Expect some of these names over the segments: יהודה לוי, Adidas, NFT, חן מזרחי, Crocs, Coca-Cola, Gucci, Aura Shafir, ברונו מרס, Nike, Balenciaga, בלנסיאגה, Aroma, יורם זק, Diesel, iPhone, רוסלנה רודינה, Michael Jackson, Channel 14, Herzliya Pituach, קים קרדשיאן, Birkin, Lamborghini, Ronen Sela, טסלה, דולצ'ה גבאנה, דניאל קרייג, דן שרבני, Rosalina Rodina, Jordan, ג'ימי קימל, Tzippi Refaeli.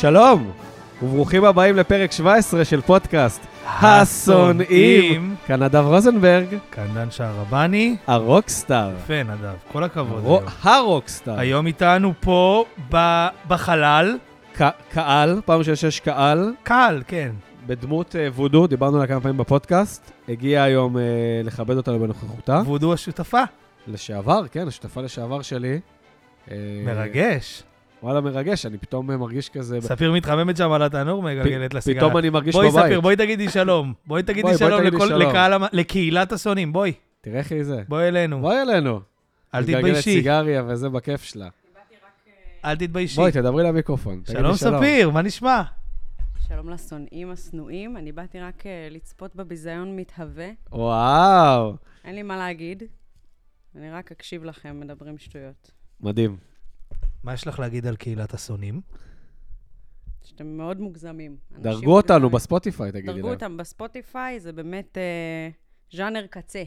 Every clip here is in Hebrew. שלום, וברוכים הבאים לפרק 17 של פודקאסט הסונאים. כאן אדיב רוזנברג. כאן דן שרבני. הרוקסטאר. יפה נדב, כל הכבוד. הרוקסטאר. היום איתנו פה בחלל. קהל, פעם שיש קהל. קהל, כן. בדמות וודו, דיברנו עליה כמה פעמים בפודקאסט. הגיע היום לכבד אותנו בנוכחותה. וודו השותפה. לשעבר, כן, השותפה לשעבר שלי. מרגש. וואלה מרגש, אני פתאום מרגיש כזה... ספיר מתחממת שם על התנור, מגלגלת לסיגריה. פתאום אני מרגיש בבית. בואי ספיר, בואי תגידי שלום. בואי תגידי שלום לקהילת הסונים, בואי. תראה איך זה. בואי אלינו. בואי אלינו. אל תתביישי. מגלגלת סיגריה וזה בכיף שלה. אל תתביישי. בואי, תדברי למיקרופון. שלום ספיר, מה נשמע? שלום לסונאים הסנואים, אני באתי רק לצפות בביזיון מתהווה. וואו. אין לי מה להגיד. אני רק אקשיב לכם, מדברים שטויות. מדהים. מה יש לך להגיד על קהילת הסונים? שאתם מאוד מוגזמים. דרגו אותנו בספוטיפיי, תגידי להם. דרגו אותם בספוטיפיי, זה באמת ז'אנר קצה.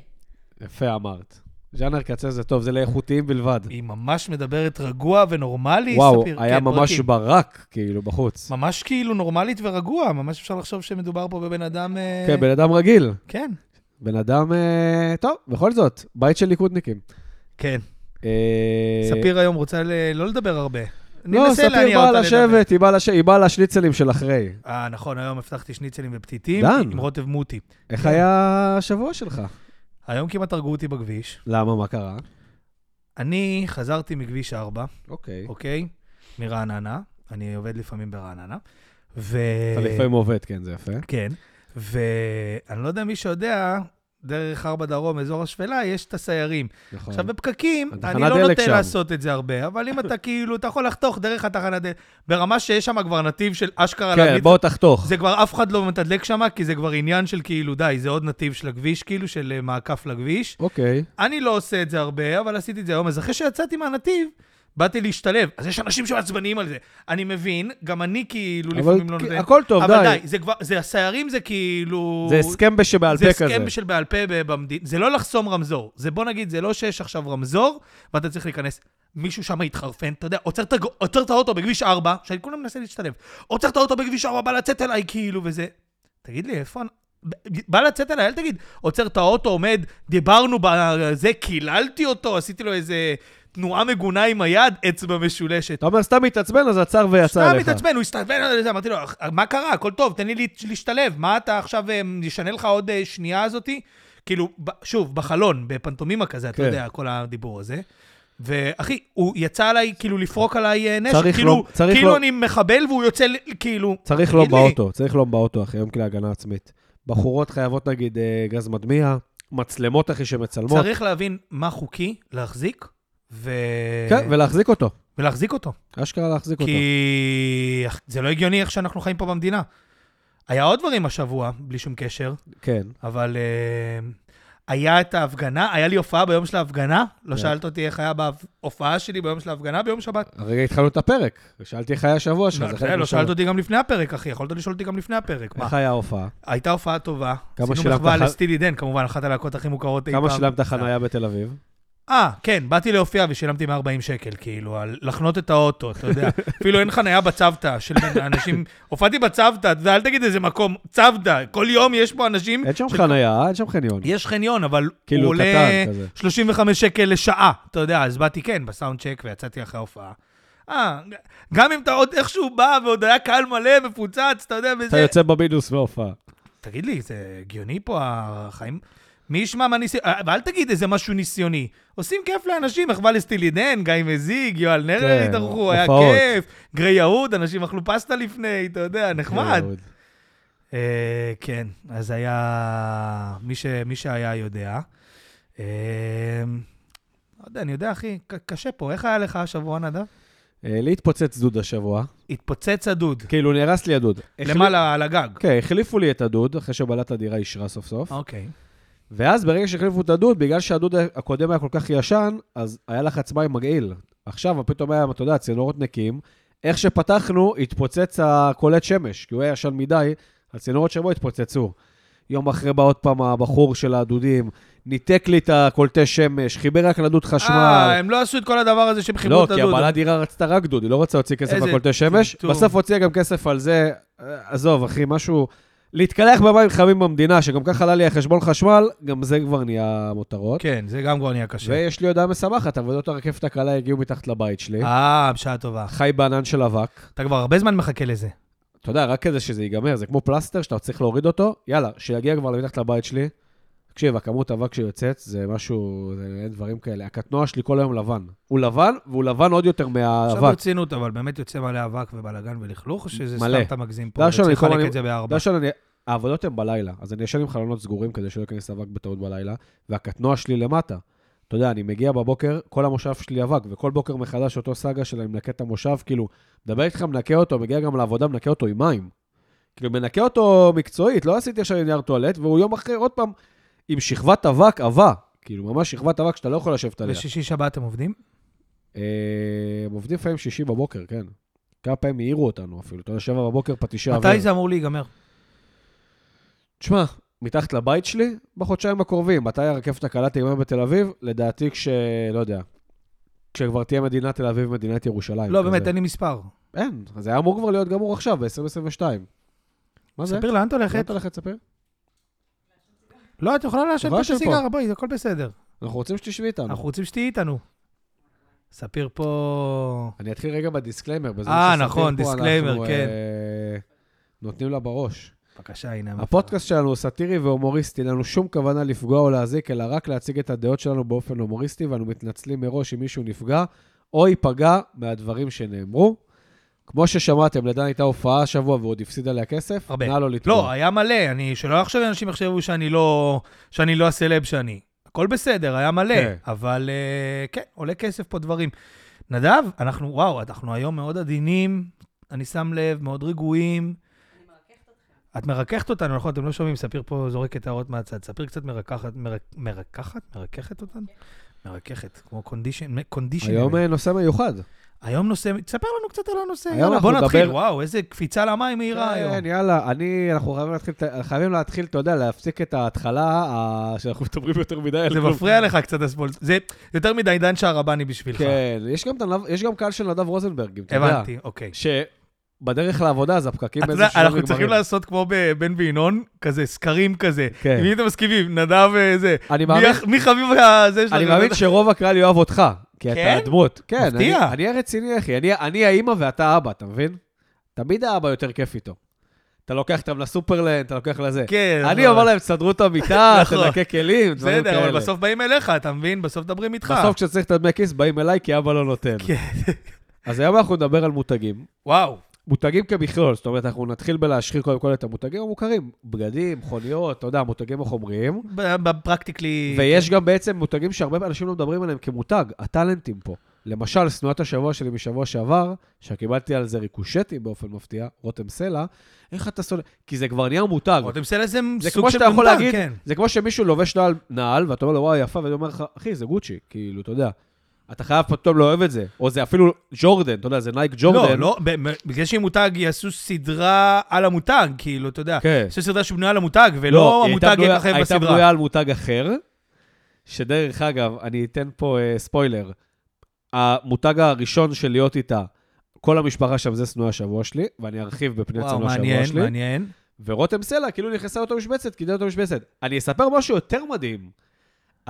יפה אמרת. ז'אנר קצה זה טוב, זה לאיכותיים בלבד. היא ממש מדברת רגוע ונורמלי, וואו, ספיר. וואו, היה כן, ממש פרקים. ברק, כאילו, בחוץ. ממש כאילו נורמלית ורגוע, ממש אפשר לחשוב שמדובר פה בבן אדם... כן, בן אדם רגיל. כן. בן אדם... טוב, בכל זאת, בית של ליכודניקים. כן. ספיר היום רוצה לא לדבר הרבה. לא, ספיר באה לשבת, היא באה לשניצלים של אחרי. נכון, היום הבטחתי שניצלים ופתיתים עם רוטב מוטי. איך היה השבוע שלך? היום כמעט הרגו אותי בכביש. למה? מה קרה? אני חזרתי מכביש 4. אוקיי. מרעננה. אני עובד לפעמים ברעננה. אתה לפעמים עובד, כן, זה יפה. כן. ואני לא יודע מי שיודע... דרך 4 דרום, אזור השפלה, יש את הסיירים. נכון. עכשיו, בפקקים, אני לא נוטה לעשות את זה הרבה, אבל אם אתה כאילו, אתה יכול לחתוך דרך התחנה דלק, ברמה שיש שם כבר נתיב של אשכרה להמליץ. כן, בואו תחתוך. זה כבר אף אחד לא מתדלק שם, כי זה כבר עניין של כאילו, די, זה עוד נתיב של הכביש, כאילו של מעקף לכביש. אוקיי. אני לא עושה את זה הרבה, אבל עשיתי את זה היום. אז אחרי שיצאתי מהנתיב, באתי להשתלב. אז יש אנשים שמעצבנים על זה. אני מבין, גם אני כאילו לפעמים לא נותן. הכל טוב, די. אבל די, זה כבר, זה הסיירים זה כאילו... זה הסכם שבעל פה כזה. זה הסכם שבעל פה במדינה. זה לא לחסום רמזור. זה בוא נגיד, זה לא שיש עכשיו רמזור, ואתה צריך להיכנס. מישהו שם התחרפן, אתה יודע, עוצר את האוטו בכביש 4, שאני כולם מנסה להשתלב. עוצר את האוטו בכביש 4, בא לצאת אליי כאילו וזה. תגיד לי, איפה... בא לצאת אליי, אל תגיד, עוצר את האוטו, עומד, דיברנו בזה, קיללתי אותו, עשיתי לו איזה... תנועה מגונה עם היד, אצבע משולשת. אתה אומר, סתם מתעצבן, אז עצר ויצא אליך. סתם מתעצבן, הוא הסתעצבן על זה, אמרתי לו, מה קרה? הכל טוב, תן לי להשתלב. מה אתה עכשיו, נשנה לך עוד שנייה הזאתי? כאילו, שוב, בחלון, בפנטומימה כזה, אתה יודע, כל הדיבור הזה. ואחי, הוא יצא עליי, כאילו, לפרוק עליי נשק, כאילו אני מחבל, והוא יוצא, כאילו... צריך לא באוטו, אחי, היום כאילו הגנה עצמית. בחורות חייבות, נגיד, גז מדמיע, מצלמות, אחי, שמצלמות. צריך להבין מה חוקי להחזיק. כן, ולהחזיק אותו. אשכרה להחזיק אותו. כי זה לא הגיוני איך שאנחנו חיים פה במדינה. היה עוד דברים השבוע, בלי שום קשר. כן. אבל היה את ההפגנה, היה לי הופעה ביום של ההפגנה, לא שאלת אותי איך היה בהופעה שלי ביום של ההפגנה, ביום שבת. הרגע התחלנו את הפרק, שאלתי איך היה השבוע שלך. לא, שאלת אותי גם לפני הפרק, אחי, יכולת לשאול אותי גם לפני הפרק. איך היה ההופעה? הייתה הופעה טובה. כמה שילמת חניה בתל אביב? כן, באתי להופיע ושילמתי 140 שקל, כאילו, על לחנות את האוטו, אתה יודע. אפילו אין חניה בצוותא של אנשים, הופעתי בצוותא, אתה יודע, אל תגיד איזה מקום, צוותא, כל יום יש פה אנשים... אין שם חניה, אין שם חניון. יש חניון, אבל הוא עולה 35 שקל לשעה, אתה יודע, אז באתי כן בסאונד צ'ק ויצאתי אחרי ההופעה. גם אם אתה עוד איכשהו בא ועוד היה קהל מלא מפוצץ, אתה יודע, וזה... אתה יוצא במינוס מההופעה. תגיד לי, זה הגיוני פה החיים? מי ישמע מה ניסיוני? ואל תגיד איזה משהו ניסיוני. עושים כיף לאנשים, אחבל סטילינן, גיא מזיג, יואל נרר התארחו, היה כיף. גרי יהוד, אנשים אכלו פסטה לפני, אתה יודע, נחמד. כן, אז היה... מי שהיה יודע. לא יודע, אני יודע, אחי, קשה פה. איך היה לך השבוע, נדב? להתפוצץ דוד השבוע. התפוצץ הדוד. כאילו, נהרס לי הדוד. למעלה, על הגג. כן, החליפו לי את הדוד, אחרי שבעלת הדירה ישרה סוף סוף. אוקיי. ואז ברגע שהחליפו את הדוד, בגלל שהדוד הקודם היה כל כך ישן, אז היה לחץ מים מגעיל. עכשיו, פתאום היה, אתה יודע, צינורות נקים. איך שפתחנו, התפוצץ הקולט שמש, כי הוא היה ישן מדי, הצינורות שבו התפוצצו. יום אחרי בא עוד פעם הבחור של הדודים, ניתק לי את הקולטי שמש, חיבר רק לדוד חשמל. הם לא עשו את כל הדבר הזה שהם חיברו את הדוד. לא, כי הבעלת דירה רצתה רק דוד, היא לא רצה להוציא כסף על קולטי שמש. בסוף הוציאה גם כסף על זה. עזוב, אחי, משהו... להתקלח במים חמים במדינה, שגם כך עלה לי החשבון חשמל, גם זה כבר נהיה מותרות. כן, זה גם כבר נהיה קשה. ויש לי הודעה משמחת, עבודות הרכבת הקלה הגיעו מתחת לבית שלי. בשעה טובה. חי בענן של אבק. אתה כבר הרבה זמן מחכה לזה. אתה יודע, רק כזה שזה ייגמר, זה כמו פלסטר שאתה צריך להוריד אותו, יאללה, שיגיע כבר מתחת לבית שלי. תקשיב, הכמות אבק שיוצאת, זה משהו, אין דברים כאלה. הקטנוע שלי כל היום לבן. הוא לבן, והוא לבן עוד יותר מהאבק. עכשיו ברצינות, אבל באמת יוצא מלא אבק ובלגן ולכלוך, או שזה סתם אתה מגזים פה, וצריך לחלק את זה בארבע? העבודות הן בלילה, אז אני ישן עם חלונות סגורים, כדי שלא יכנס אבק בטעות בלילה, והקטנוע שלי למטה. אתה יודע, אני מגיע בבוקר, כל המושב שלי אבק, וכל בוקר מחדש אותו סגה שלה, מנקה את המושב, כאילו, מדבר איתך, מנקה אותו, מגיע גם לעבודה, מנקה אותו עם מים. כאילו, מנקה אותו מקצועית, לא עשיתי עכשיו נייר טואלט, והוא יום אחר, עוד פעם, עם שכבת אבק עבה, כאילו ממש שכבת אבק שאתה לא יכול לשבת עליה. בשישי שבת הם עובדים? הם עובדים פעמים שישי בבוקר, כן. כמה פעמים העירו אותנו אפילו, אתה יודע, 7 בבוקר פתישה. מתי זה אמור להיגמר? תשמע, מתחת לבית שלי, בחודשיים הקרובים, מתי הרכבת הקלה תיגמר בתל אביב? לדעתי לא יודע, כשכבר תהיה מדינת תל אביב, מדינת ירושלים. לא, באמת, אין לי מספר. אין, זה היה אמור כבר להיות גמור עכשיו, ב-2022. מה זה? ספיר, לאן אתה הולכת? לא, את יכולה להשאל את הסיגר, בואי, זה הכל בסדר. אנחנו רוצים שתשבי איתנו. אנחנו רוצים שתהי איתנו. ספיר פה... אני אתחיל רגע בדיסקליימר. נכון, דיסקליימר, כן. נותנים לה בראש. בבקשה, הנה. הפודקאסט שלנו הוא סטירי והומוריסטי, אין לנו שום כוונה לפגוע או להזיק, אלא רק להציג את הדעות שלנו באופן הומוריסטי, ואנו מתנצלים מראש אם מישהו נפגע או ייפגע מהדברים שנאמרו. כמו ששמעתם, לדן הייתה הופעה שבוע והוא עוד הפסיד עליה כסף, נע לו לתקוע. לא, היה מלא, שלא עכשיו אנשים יחשבו שאני לא הסלב שאני. הכל בסדר, היה מלא, אבל כן, עולה כסף פה דברים. נדב, אנחנו היום מאוד עדינים, אני שם לב, מאוד רגועים. אני מרקחת אותך. את מרקחת אותנו, נכון, אתם לא שומעים, ספיר פה זורק את הערות מהצד, ספיר קצת מרקחת אותנו? מרקחת, כמו קונדישן. היום נושא מיוחד. היום נושא, תספר לנו קצת על הנושא, יאללה, בוא נתחיל, וואו, איזה קפיצה למים מהירה היום. כן, יאללה, אנחנו חייבים להתחיל, אתה יודע, להפסיק את ההתחלה, שאנחנו מדברים יותר מדי. זה מפריע לך קצת, זה יותר מדי דן שרבני בשבילך. כן, יש גם קהל של אדיב רוזנברג, אם אתה יודע. הבנתי, אוקיי. שבדרך לעבודה, אז הפקקים איזה שלום נגמרים. אנחנו צריכים לעשות כמו בן וינון, כזה, סקרים כזה. אם הייתם מסכימים, נדב זה. מי חביב הזה שלנו? אני מאמין שרוב הקהל יאהב אותך. כי אתה הדמות. כן, אני הרציני, אחי. אני האמא ואתה אבא, אתה מבין? תמיד האבא יותר כיף איתו. אתה לוקח אתם לסופרלנד, אתה לוקח לזה. אני אומר להם, תסדרו את המיטה, תנקה כלים. בסדר, אבל בסוף באים אליך, אתה מבין? בסוף דברים איתך. בסוף כשצריך תדמי כיס, באים אליי, כי אבא לא נותן. אז היום אנחנו נדבר על מותגים. וואו. מותגים כבכלול, זאת אומרת, אנחנו נתחיל בלהשחיר קודם כל את המותגים המוכרים, בגדים, חוניות, אתה יודע, מותגים החומריים. בפרקטיקלי... ויש גם בעצם מותגים שהרבה אנשים לא מדברים עליהם כמותג, הטלנטים פה. למשל, סנועת השבוע שלי משבוע שעבר, שקיבלתי על זה ריקושטים באופן מפתיע, רותם סלע, איך אתה סולח? כי זה כבר נהיה מותג. רותם סלע זה סוג של מותג, כן. זה כמו שמישהו לובש נעל, ואתה אומר לו, וואי, יפה, ואתה אומר לך, אחי, זה גוצ'י, כאילו, אתה יודע. אתה חייב פתאום לא אוהב את זה, או זה אפילו ג'ורדן, אתה יודע, זה נייק ג'ורדן. לא, בגלל שהיא מותג, יעשו סדרה על המותג, כאילו, אתה יודע, יעשו סדרה שבנויה על המותג, ולא המותג יתרחב בסדרה. הייתה בנויה על מותג אחר, שדרך אגב, אני אתן פה ספוילר, המותג הראשון של להיות איתה, כל המשפחה שם זה סנוע השבוע שלי, ואני ארחיב בפני הצנוע השבוע שלי. וואו, מעניין, מעניין. ורותם סלע, כאילו נכנסה אותו משבצת, כדי אותו משבצת. אני אספר משהו יותר מדהים.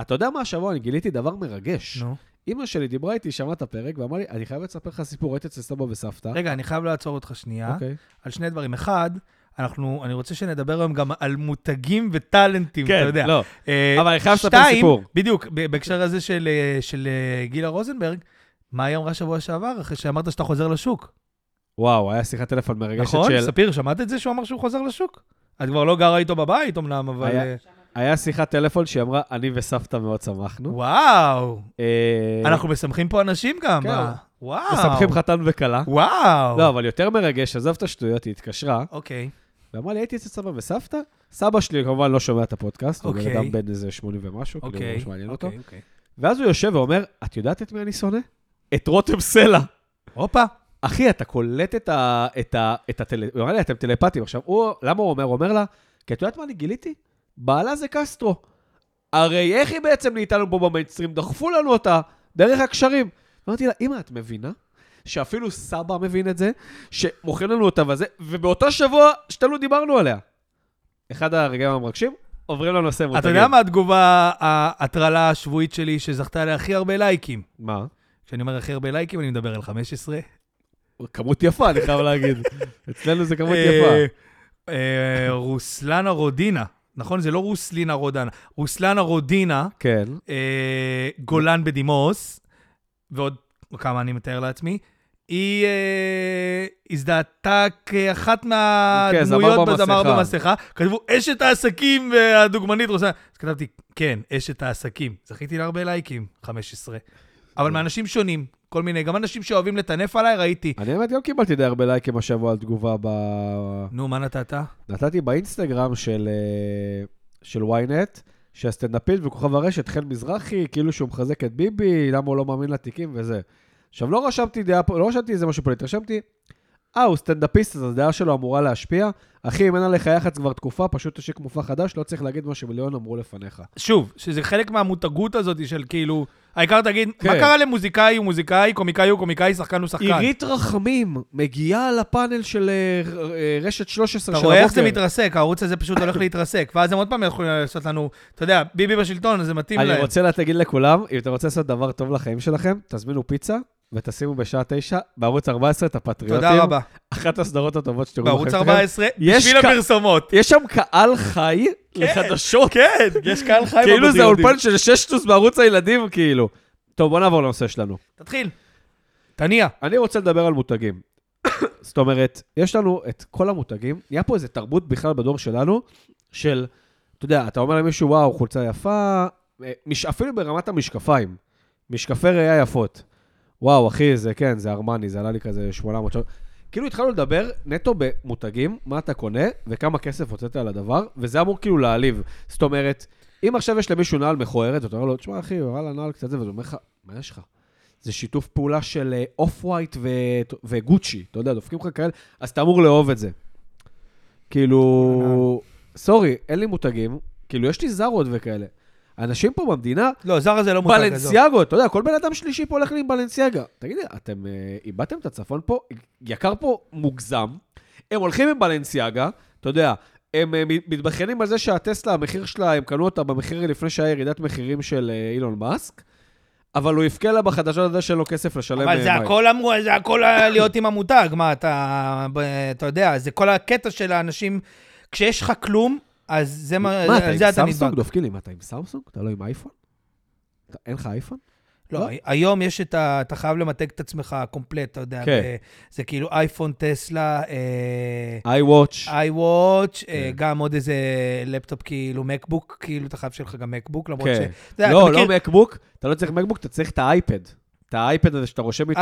אתה יודע מה השבוע, אני גיליתי דבר מרגש. אמא שלי דיברה איתי, שמעה את הפרק, ואמרה לי, אני חייב לספר לך סיפור, הייתי אצל סבא וסבתא. רגע, אני חייב לעצור אותך שנייה, על שני דברים. אחד, אני רוצה שנדבר היום גם על מותגים וטלנטים, אתה יודע. כן, לא. אבל אני חייב לספר סיפור. בדיוק, בהקשר הזה של גילה רוזנברג, מה היום רע שבוע שעבר, אחרי שאמרת שאתה חוזר לשוק? וואו, היה שיחת טלפון מרגשת של... נכון, ספיר, שמעת את זה שהוא אמר שהוא חוזר לשוק? את כבר לא גרה איתו בבית, אמנם, אבל... היה שיחת טלפון שהיא אמרה, אני וסבתא מאוד שמחנו. וואו. אנחנו מסמכים פה אנשים גם. כן. וואו. מסמכים חתן וקלה. וואו. לא, אבל יותר מרגש, עזבת השטויות, היא התקשרה. אוקיי. ואמרה לי, הייתי אצל סבא וסבתא. סבא שלי כמובן לא שומע את הפודקאסט. אוקיי. הוא בן אדם בן איזה 80 ומשהו, כאילו ממש מעניין אותו. אוקיי. ואז הוא יושב ואומר, את יודעת את מי אני שונא? את רותם סלע. הופה. אחי, אתה קולט את הטלפתים. עכשיו, למה הוא אומר? הוא אומר לה, כי את יודעת מה אני גיליתי? בעלה זה קסטרו. הרי איך היא בעצם נהייתנו פה במיינסטרים? דחפו לנו אותה דרך הקשרים. אמרתי לה, אמא, את מבינה? שאפילו סבא מבין את זה, שמוכר לנו אותה וזה, ובאותו שבוע שתלו דיברנו עליה. אחד הרגעים המרגשים, עוברים לנושא מותגים. אתה יודע מה התגובה, ההטרלה השבועית שלי, שזכתה להכי הרבה לייקים? מה? כשאני אומר הכי הרבה לייקים, אני מדבר על 15. כמות יפה, אני חייב להגיד. אצלנו זה כמות יפה. רוסלנה רודינה. נכון? זה לא רוסלינה רודנה. רוסלנה רודינה. כן. גולן בדימוס. ועוד כמה אני מתאר לעצמי, היא הזדהתה כאחת מהדמויות בזמר במסכה. כתבו, אשת העסקים הדוגמנית רוצה. אז כתבתי, כן, אשת העסקים. זכיתי להרבה לייקים, 15. אבל מאנשים שונים, כל מיני, גם אנשים שאוהבים לטנף עליי, ראיתי. אני באמת גם קיבלתי די הרבה לייקים השבוע על תגובה ב... נו, מה נתת? נתתי באינסטגרם של וויינט, שהסטנדאפיסט וכוכב הרשת חן מזרחי, כאילו שהוא מחזק את ביבי, למה הוא לא מאמין לתיקים וזה. עכשיו, לא רשמתי דעה, לא רשמתי איזה משהו פוליטי, רשמתי, הוא סטנדאפיסט, אז הדעה שלו אמורה להשפיע. אחי, אם אין עליך יחץ כבר תקופה, פשוט תשיק מופע חדש, לא צריך להגיד מה שמיליון אמרו לפניך. שוב, שזה חלק מהמותגות הזאת של כאילו, העיקר תגיד, כן. מה קרה למוזיקאי הוא מוזיקאי, קומיקאי הוא קומיקאי, שחקן הוא שחקן. עירית רחמים מגיעה לפאנל של רשת 13 של הבוקר. אתה רואה איך זה מתרסק, הערוץ הזה פשוט הולך להתרסק, ואז הם עוד פעם יכולים לעשות לנו, אתה יודע, ביבי בשלטון, אז זה מתאים להם. אני רוצה להגיד לכולם, אם אתה רוצה לעשות דבר טוב לחיים שלכם, תזמינו פיצה. ותשימו בשעה 9, בערוץ 14 את הפטריוטים. תודה רבה. אחת הסדרות הטובות שתראו לכם. בערוץ 14, בשביל הפרסומות. יש שם קהל חי לחדשות. כן, יש קהל חי בפטריוטים. כאילו זה אולפן של ששטוס בערוץ הילדים, כאילו. טוב, בוא נעבור לנושא שלנו. תתחיל. תניע. אני רוצה לדבר על מותגים. זאת אומרת, יש לנו את כל המותגים. נהיה פה איזו תרבות בכלל בדור שלנו, של, אתה יודע, אתה אומר למישהו, וואו, חולצה יפה, אפילו ברמת המשקפיים. משקפי ראייה יפות. וואו, אחי, זה כן, זה ארמני, זה עלה לי כזה 800. כאילו התחלנו לדבר נטו במותגים, מה אתה קונה, וכמה כסף הוצאת על הדבר, וזה אמור כאילו להעליב. זאת אומרת, אם עכשיו יש למישהו נעל מכוערת, אתה אומר לו, תשמע אחי, הראה לנעל קצת זה, וזה אומר לך, מה יש לך? זה שיתוף פעולה של אוף-ווייט וגוצ'י, אתה יודע, דופקים לך כאלה, אז אתה אמור לאהוב את זה. כאילו, סורי, אין לי מותגים, כאילו יש לי זרות וכאלה. אנשים פה במדינה... לא, זרה זה לא מותג. בלנסיאגו, אתה יודע, כל בן אדם שלישי פה הולך לי עם בלנסיאגה. תגידי, אתם איבדתם את הצפון פה, יקר פה מוגזם, הם הולכים עם בלנסיאגה, אתה יודע, הם מתבחנים על זה שהטסלה, המחיר שלה, הם קנו אותה במחיר לפני שהיה ירידת מחירים של אילון מאסק, אבל הוא יפקע לה בחדשות הזה שלו כסף לשלם... אבל זה הכל אמרו, זה הכל להיות עם המותג, מה אתה... אתה יודע, זה כל הקטע של האנשים, כשיש לך כלום, אז זה מה, אתה עם סמסונג דופקי לי, מה אתה עם סמסונג? אתה לא עם אייפון? אין לך אייפון? לא, היום יש את ה... אתה חייב למתג את עצמך קומפלט, אתה יודע, זה כאילו אייפון, טסלה, I-Watch, גם עוד איזה לפטופ כאילו מקבוק, כאילו אתה חייב שלך גם מקבוק, למרות ש... לא, לא מקבוק, אתה לא צריך מקבוק, אתה צריך את האייפד. את האייפד הזה שאתה רושם איתו,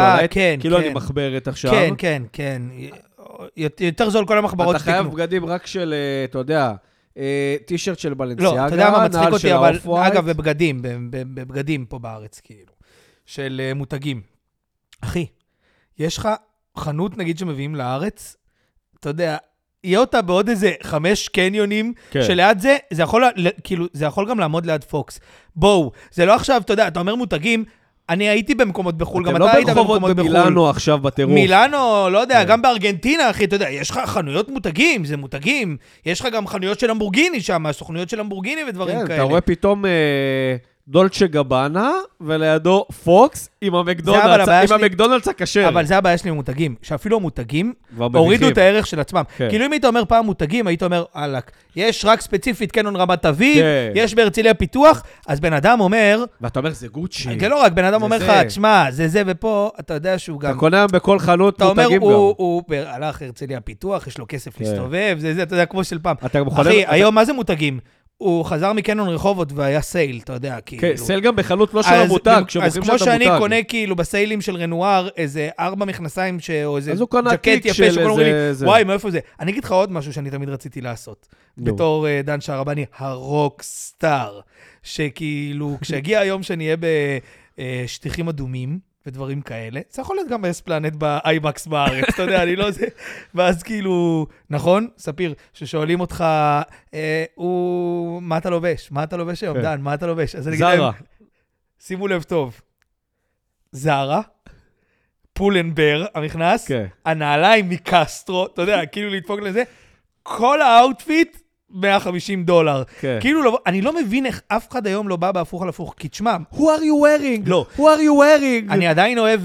כאילו אני מחברת עכשיו. כן, כן, כן. יותר זול כל המחברות. אתה חייב בגדים רק של, אתה יודע... טישרט של בלנסיאגה. לא, אתה יודע מה מצחיק אותי, אבל אגב, בבגדים פה בארץ, כאילו, של מותגים. אחי, יש לך חנות, נגיד, שמביאים לארץ, אתה יודע, יהיה אותה בעוד איזה 5 קניונים, שלעד זה, זה יכול גם לעמוד ליד פוקס. בואו, זה לא עכשיו, אתה יודע, אתה אומר מותגים, אני הייתי במקומות בחול, גם אתה היית במקומות בחול. מילאנו עכשיו בטירוף. מילאנו, לא יודע, גם בארגנטינה, אחי, אתה יודע, יש לך חנויות מותגים, זה מותגים. יש לך גם חנויות של למבורגיני שם, סוכנויות של למבורגיני ודברים כאלה. אתה רואה פתאום דולצ'ה גבאנה, ולידו פוקס עם המקדונלדס הכשר. אבל זה הבעיה שלי עם מותגים, שאפילו המותגים הורידו את הערך של עצמם. כאילו אם היית אומר פעם מותגים, היית אומר, אלק, יש רק ספציפית קנון רמת אביב, יש בהרצליה פיתוח, אז בן אדם אומר... ואתה אומר, זה גוצ'י. זה לא רק, בן אדם אומר לך, תשמע, זה זה ופה, אתה יודע שהוא גם... אתה קונה בכל חנות מותגים גם. אתה אומר, הוא הלך הרצליה פיתוח, יש לו כסף להסתובב, זה זה, אתה יודע, כמו של פעם. אחי, היום מה זה מותגים? הוא חזר מקנון רחובות והיה סייל, אתה יודע, כאילו. כן, סייל גם בחנות לא של המותג, אז כמו שאני קונה כאילו בסיילים של רנואר, איזה 4 מכנסיים, או איזה ג'קט יפה, שכל אומרים לי, וואי, מאיפה זה? אני אגיד לך עוד משהו שאני תמיד רציתי לעשות, בתור דן שרבני, הרוקסטאר, שכאילו, כשהגיע היום שנהיה בשטיחים אדומים, ודברים כאלה. זה יכול להיות גם אספלנט באיימקס בארץ, אתה יודע, אני לא זה. ואז כאילו, נכון, ספיר, ששואלים אותך, מה אתה לובש? מה אתה לובש היום, דן? מה אתה לובש? זרה. שימו לב טוב. זרה, פולנבר, המכנס, הנעליים מקסטרו, אתה יודע, כאילו להתפוג לזה, כל האאוטפיט, $150. כאילו, אני לא מבין איך אף אחד היום לא בא בהפוך על הפוך, כי תשמע, who are you wearing? לא. who are you wearing? אני עדיין אוהב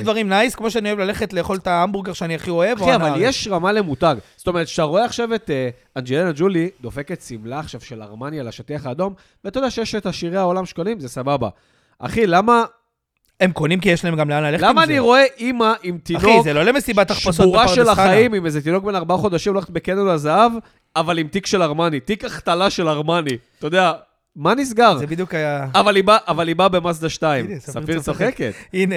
דברים, נייס, כמו שאני אוהב ללכת לאכול את ההמבורגר שאני הכי אוהב. אחי, אבל יש רמה למותג. זאת אומרת, שרואה עכשיו את אנג'לינה ג'ולי, דופקת סמלה עכשיו של ארמניה על השטיח האדום, ואתה יודע שיש את השירי העולם שקונים, זה סבבה. אחי, למה... הם קונים כי יש להם גם לאן ללכת עם זה. למה אני רואה אימא עם תינוק... אחי, זה לא למסיבת תחפושות בפרדס חנה. שבורה של החיים, עם איזה תינוק בן 4 חודשים, הולכת בקנון הזהב, אבל עם תיק של ארמני, תיק החתלה של ארמני. אתה יודע, מה נסגר? זה בדיוק היה... אבל היא באה במאזדה 2. ספיר צוחקת. הנה,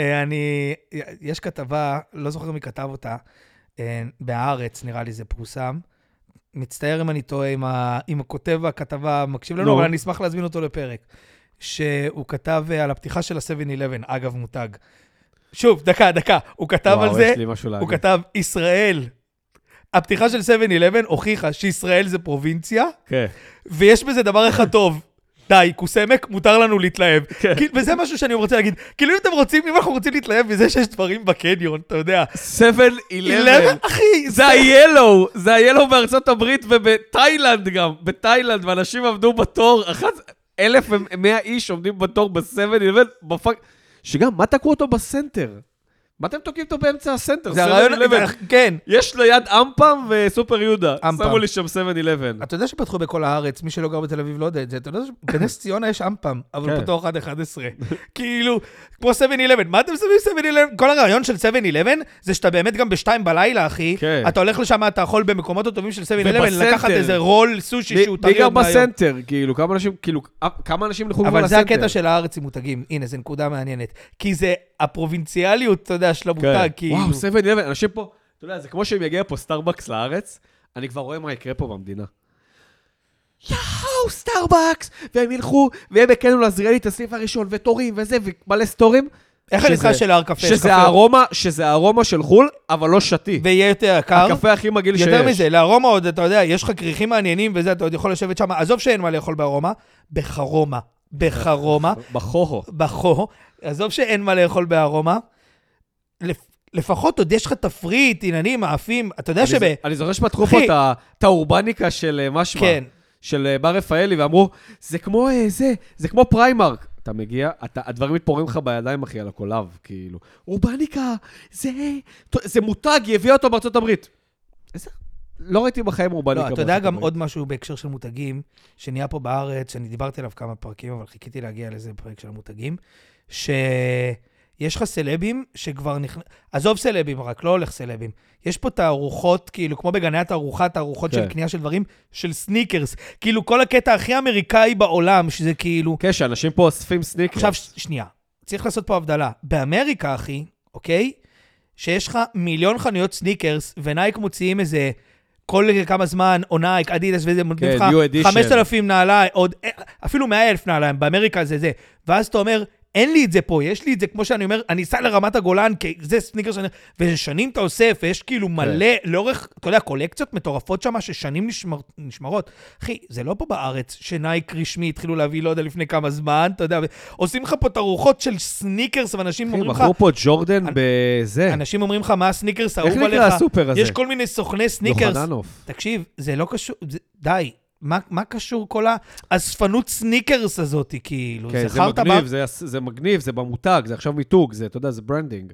יש כתבה, לא זוכר מי כתב אותה, בהארץ, נראה לי זה פורסם. מצטער אם אני טועה, אם הכותב והכתבה מקשיב לנו, אבל אני אשמח להזמין אותו לפרק. שהוא כתב על הפתיחה של ה-7-11, אגב מותג. שוב, דקה, הוא כתב על זה, הוא כתב, ישראל, הפתיחה של 7-11 הוכיחה שישראל זה פרובינציה, ויש בזה דבר אחד טוב, די, כוסמק, מותר לנו להתלהב. וזה משהו שאני רוצה להגיד, כאילו אם אתם רוצים, אם אנחנו רוצים להתלהב מזה שיש דברים בקניון, אתה יודע. 7-11. אחי, זה ה-Yellow, זה ה-Yellow בארצות הברית ובתאילנד גם, בתאילנד, ואנשים עבדו בתור, 1,100 איש עומדים בתור ב-7-11, שגם, מה תקעו אותו בסנטר? מה אתם תוקעים אותו באמצע הסנטר? זה הרעיון, כן. יש ליד אמפם וסופר יהודה. שמו לי שם 7-11. אתה יודע שפתחו בכל הארץ, מי שלא גר בתל אביב לא יודע את זה, אתה יודע שבנס ציונה יש אמפם, אבל פתוח עד 11. כאילו, כמו 7-11, מה אתם שמים 7-11? כל הרעיון של 7-11 זה שאתה באמת גם ב-2 בלילה, אחי. אתה הולך לשם, אתה אוכל במקומות הטובים של 7-11, לקחת איזה רול סושי שהוא תראה מהיום. בסנטר, כאילו, כמה אנשים לחוג אבל זה הקטע של הארץ עם מותגים. הנה, זה נקודה מעניינת. כי זה הפרובינציאליות, אתה יודע, של המותג, כאילו. וואו, 7-11, אנשים פה, אתה יודע, זה כמו שהם יגיע פה סטארבקס לארץ, אני כבר רואה מה יקרה פה במדינה. יאו, סטארבקס! והם ילכו, והם הקנו להזריע לי את הסניף הראשון, ותורים, וזה, ומלא סטורים. איך אני צריכה של הר קפה? שזה ארומה של חול, אבל לא שתי. ויהיה יותר יקר. הקפה הכי מגעיל שיש. יותר מזה, לארומה עוד, אתה יודע, יש לך כריכים מעניינים, וזה, אתה עוד יכול לשבת שם. עזוב שאין מה לאכול בארומה, בחרומה. בחוהו. עזוב שאין מה לאכול בארומה. לפחות עוד יש לך תפריט, עיננים, מעפים. אתה יודע אני זוכר שפתחו פה את האורבניקה של משמע. כן. של בר רפאלי, ואמרו, זה כמו פריימרק. אתה מגיע, הדברים מתפוררים לך בידיים, אחי, על הקולב, כאילו. אורבניקה, זה מותג, יביא אותו בארצות הברית. איזה... לא ראיתי בחיים אורבניקה. לא, אתה יודע גם עוד משהו בהקשר של מותגים, שנהיה פה בארץ, שאני דיברתי עליו כמה פרקים, אבל חיכיתי להגיע לזה פרק של המותגים, שיש לך סלבים שכבר נכנס... עזוב סלבים, רק לא הולך סלבים. יש פה תערוכות, כאילו, כמו בגני התערוכה, תערוכות של קנייה של דברים, של סניקרס. כאילו, כל הקטע הכי אמריקאי בעולם, שזה כאילו... כן, שאנשים פה אוספים סניקרס. עכשיו, שנייה, צריך לעשות פה הבדלה. באמריקה, אחי, אוקיי? שיש לך 1,000,000 חנויות סניקרס, ונייק מוציאים איזה... כל כמה זמן, או נייק, אדידס, וזה מותנים לך 5,000 נעליים, אפילו 100,000 נעליים, באמריקה זה. ואז אתה אומר, אין לי את זה פה, יש לי את זה, כמו שאני אומר, אני סע לרמת הגולן, כי זה סניקר שאני... וששנים אתה אוסף, ויש כאילו מלא, לאורך, אתה יודע, קולקציות מטורפות שם, ששנים נשמרות. אחי, זה לא פה בארץ, שנייק רשמי התחילו להביא, לא יודע, לפני כמה זמן, אתה יודע, עושים לך פה תערוכות של סניקרס, ואנשים אומרים לך... אחי, בחרו פה ג'ורדן בזה. אנשים אומרים לך, מה הסניקרס האהוב עליך? איך נקרא הסופר הזה? יש כל מיני סוכני סניקרס. תקשיב, זה לא קשור, די. מה קשור כל הספנות סניקרס הזאת, כאילו? כן, זה מגניב, זה במותג, זה עכשיו מיתוג, זה, אתה יודע, זה ברנדינג.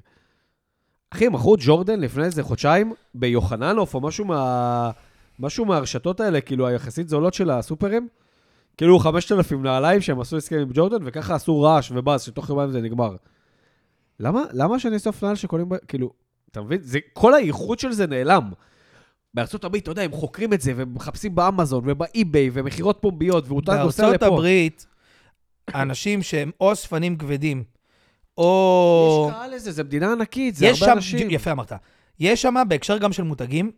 אחי, מחרו ג'ורדן לפני איזה חודשיים ביוחננוף, או משהו מהרשתות האלה, כאילו, היחסית זולות של הסופרים, כאילו 5,000 נעליים שהם עשו הסכם עם ג'ורדן, וככה עשו רעש ובאז, שתוך יומיים זה נגמר. למה שאני אסוף נעל שקולים, כאילו, אתה מבין? כל האיכות של זה נעלם. בארצות הברית, אתה יודע, הם חוקרים את זה, ומחפשים באמזון, ובאי-ביי, ומחירות פומביות, ואותה נוסע לפה. בארצות הברית, אנשים שהם או ספנים כבדים, או... יש קהל לזה, זה מדינה ענקית, זה הרבה אנשים. יפה אמרת. יש שם, בהקשר גם של מותגים,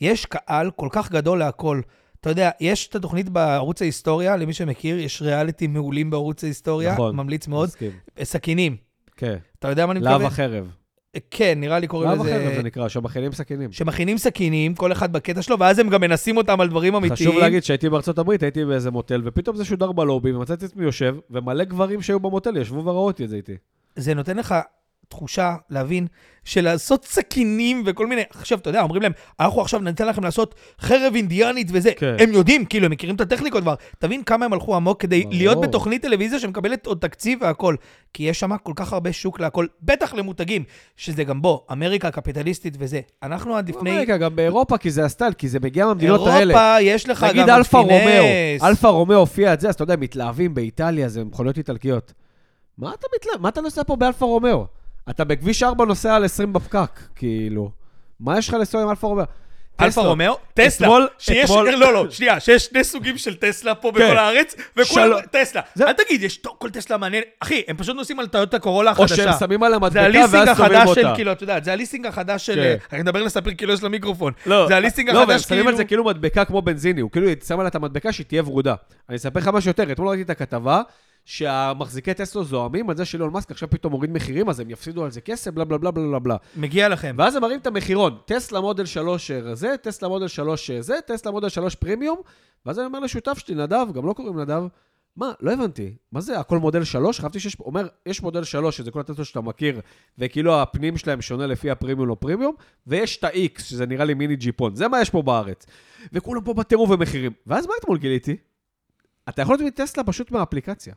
יש קהל כל כך גדול להכל. אתה יודע, יש את התוכנית בערוץ ההיסטוריה, למי שמכיר, יש ריאליטי מעולים בערוץ ההיסטוריה, ממליץ מאוד, סכינים. כן. אתה יודע מה אני מתכוון? לאו החרב. כן, נראה לי קוראים לזה... לאו החרב זה נקרא, שמכינים סכינים. שמכינים סכינים, כל אחד בקטע שלו, ואז הם גם מנסים אותם על דברים אמיתיים. חשוב להגיד שהייתי בארצות הברית, הייתי באיזה מוטל, ופתאום זה שודר בלובי, ומצאתי את מי יושב, ומלא גברים שהיו במוטל, ישבו וראו אותי את זה איתי. זה נותן לך תחושה להבין שלעשות סכינים וכל מיני, עכשיו אתה יודע, אומרים להם, אנחנו עכשיו נתן לכם לעשות חרב אינדיאנית וזה, הם יודעים, כאילו, הם מכירים את הטכניקות כבר, תבין כמה הם הלכו עמוק כדי להיות בתוכנית טלוויזיה שמקבלת עוד תקציב והכל, כי יש שם כל כך הרבה שוק להכל, בטח למותגים, שזה גם בו, אמריקה הקפיטליסטית וזה, אנחנו עד לפני... אמריקה, גם באירופה, כי זה הסטייל, כי זה מגיע מהמדינות האלה. אירופה, יש לך גם... נגיד אלפה רומאו, אלפה רומאו הופיע את זה, אז אתה יודע, מתלהבים באיטליה, זה מכוניות איטלקיות. מה אתה נוסע פה באלפה רומאו? אתה בכביש 4 נוסע על 20 בפקק, כאילו. מה יש לך לנסוע עם אלפה רומאו? אלפה רומאו? טסלה. שנייה, שיש שני סוגים של טסלה פה בכל הארץ, וכולם טסלה. אל תגיד, יש כל טסלה מעניין. אחי, הם פשוט נוסעים על טויוטה קורולה החדשה. או שהם שמים על המדבקה ואז סובבים אותה. זה הליסינג החדש של... אני מדבר לספיר כאילו יש למיקרופון. זה הליסינג החדש כאילו... לא, הם שמים על זה כאילו מדבקה כמו בנזיני. הוא כאילו שם על את המדבקה שתהיה ורודה. אני אספר לך משהו יותר. אתמול ראיתי את הכתבה שהמחזיקי טסלה זוהמים על זה שאילון מאסק עכשיו פתאום מוריד מחירים, אז הם יפסידו על זה כסף, בלה בלה בלה בלה בלה. מגיע לכם. ואז הם מראים את המחירון, טסלה מודל 3 זה, טסלה מודל 3 זה, טסלה מודל 3 פרימיום, ואז אני אומר לשותף שלי, נדב, גם לא קוראים נדב, מה, לא הבנתי, מה זה, הכל מודל 3? חייבתי שיש, אומר, יש מודל 3, שזה כל הטסלות שאתה מכיר, וכאילו הפנים שלהם שונה לפי הפרימיום לא פרימיום, ויש את ה-X, שזה נראה לי מיני ג'יפון, זה מה יש פה בארץ. וכולם פה בטירוף ומחירים. ואז מה אתמול גיליתי? אתה יכול להיות מטסלה פשוט מהאפליקציה.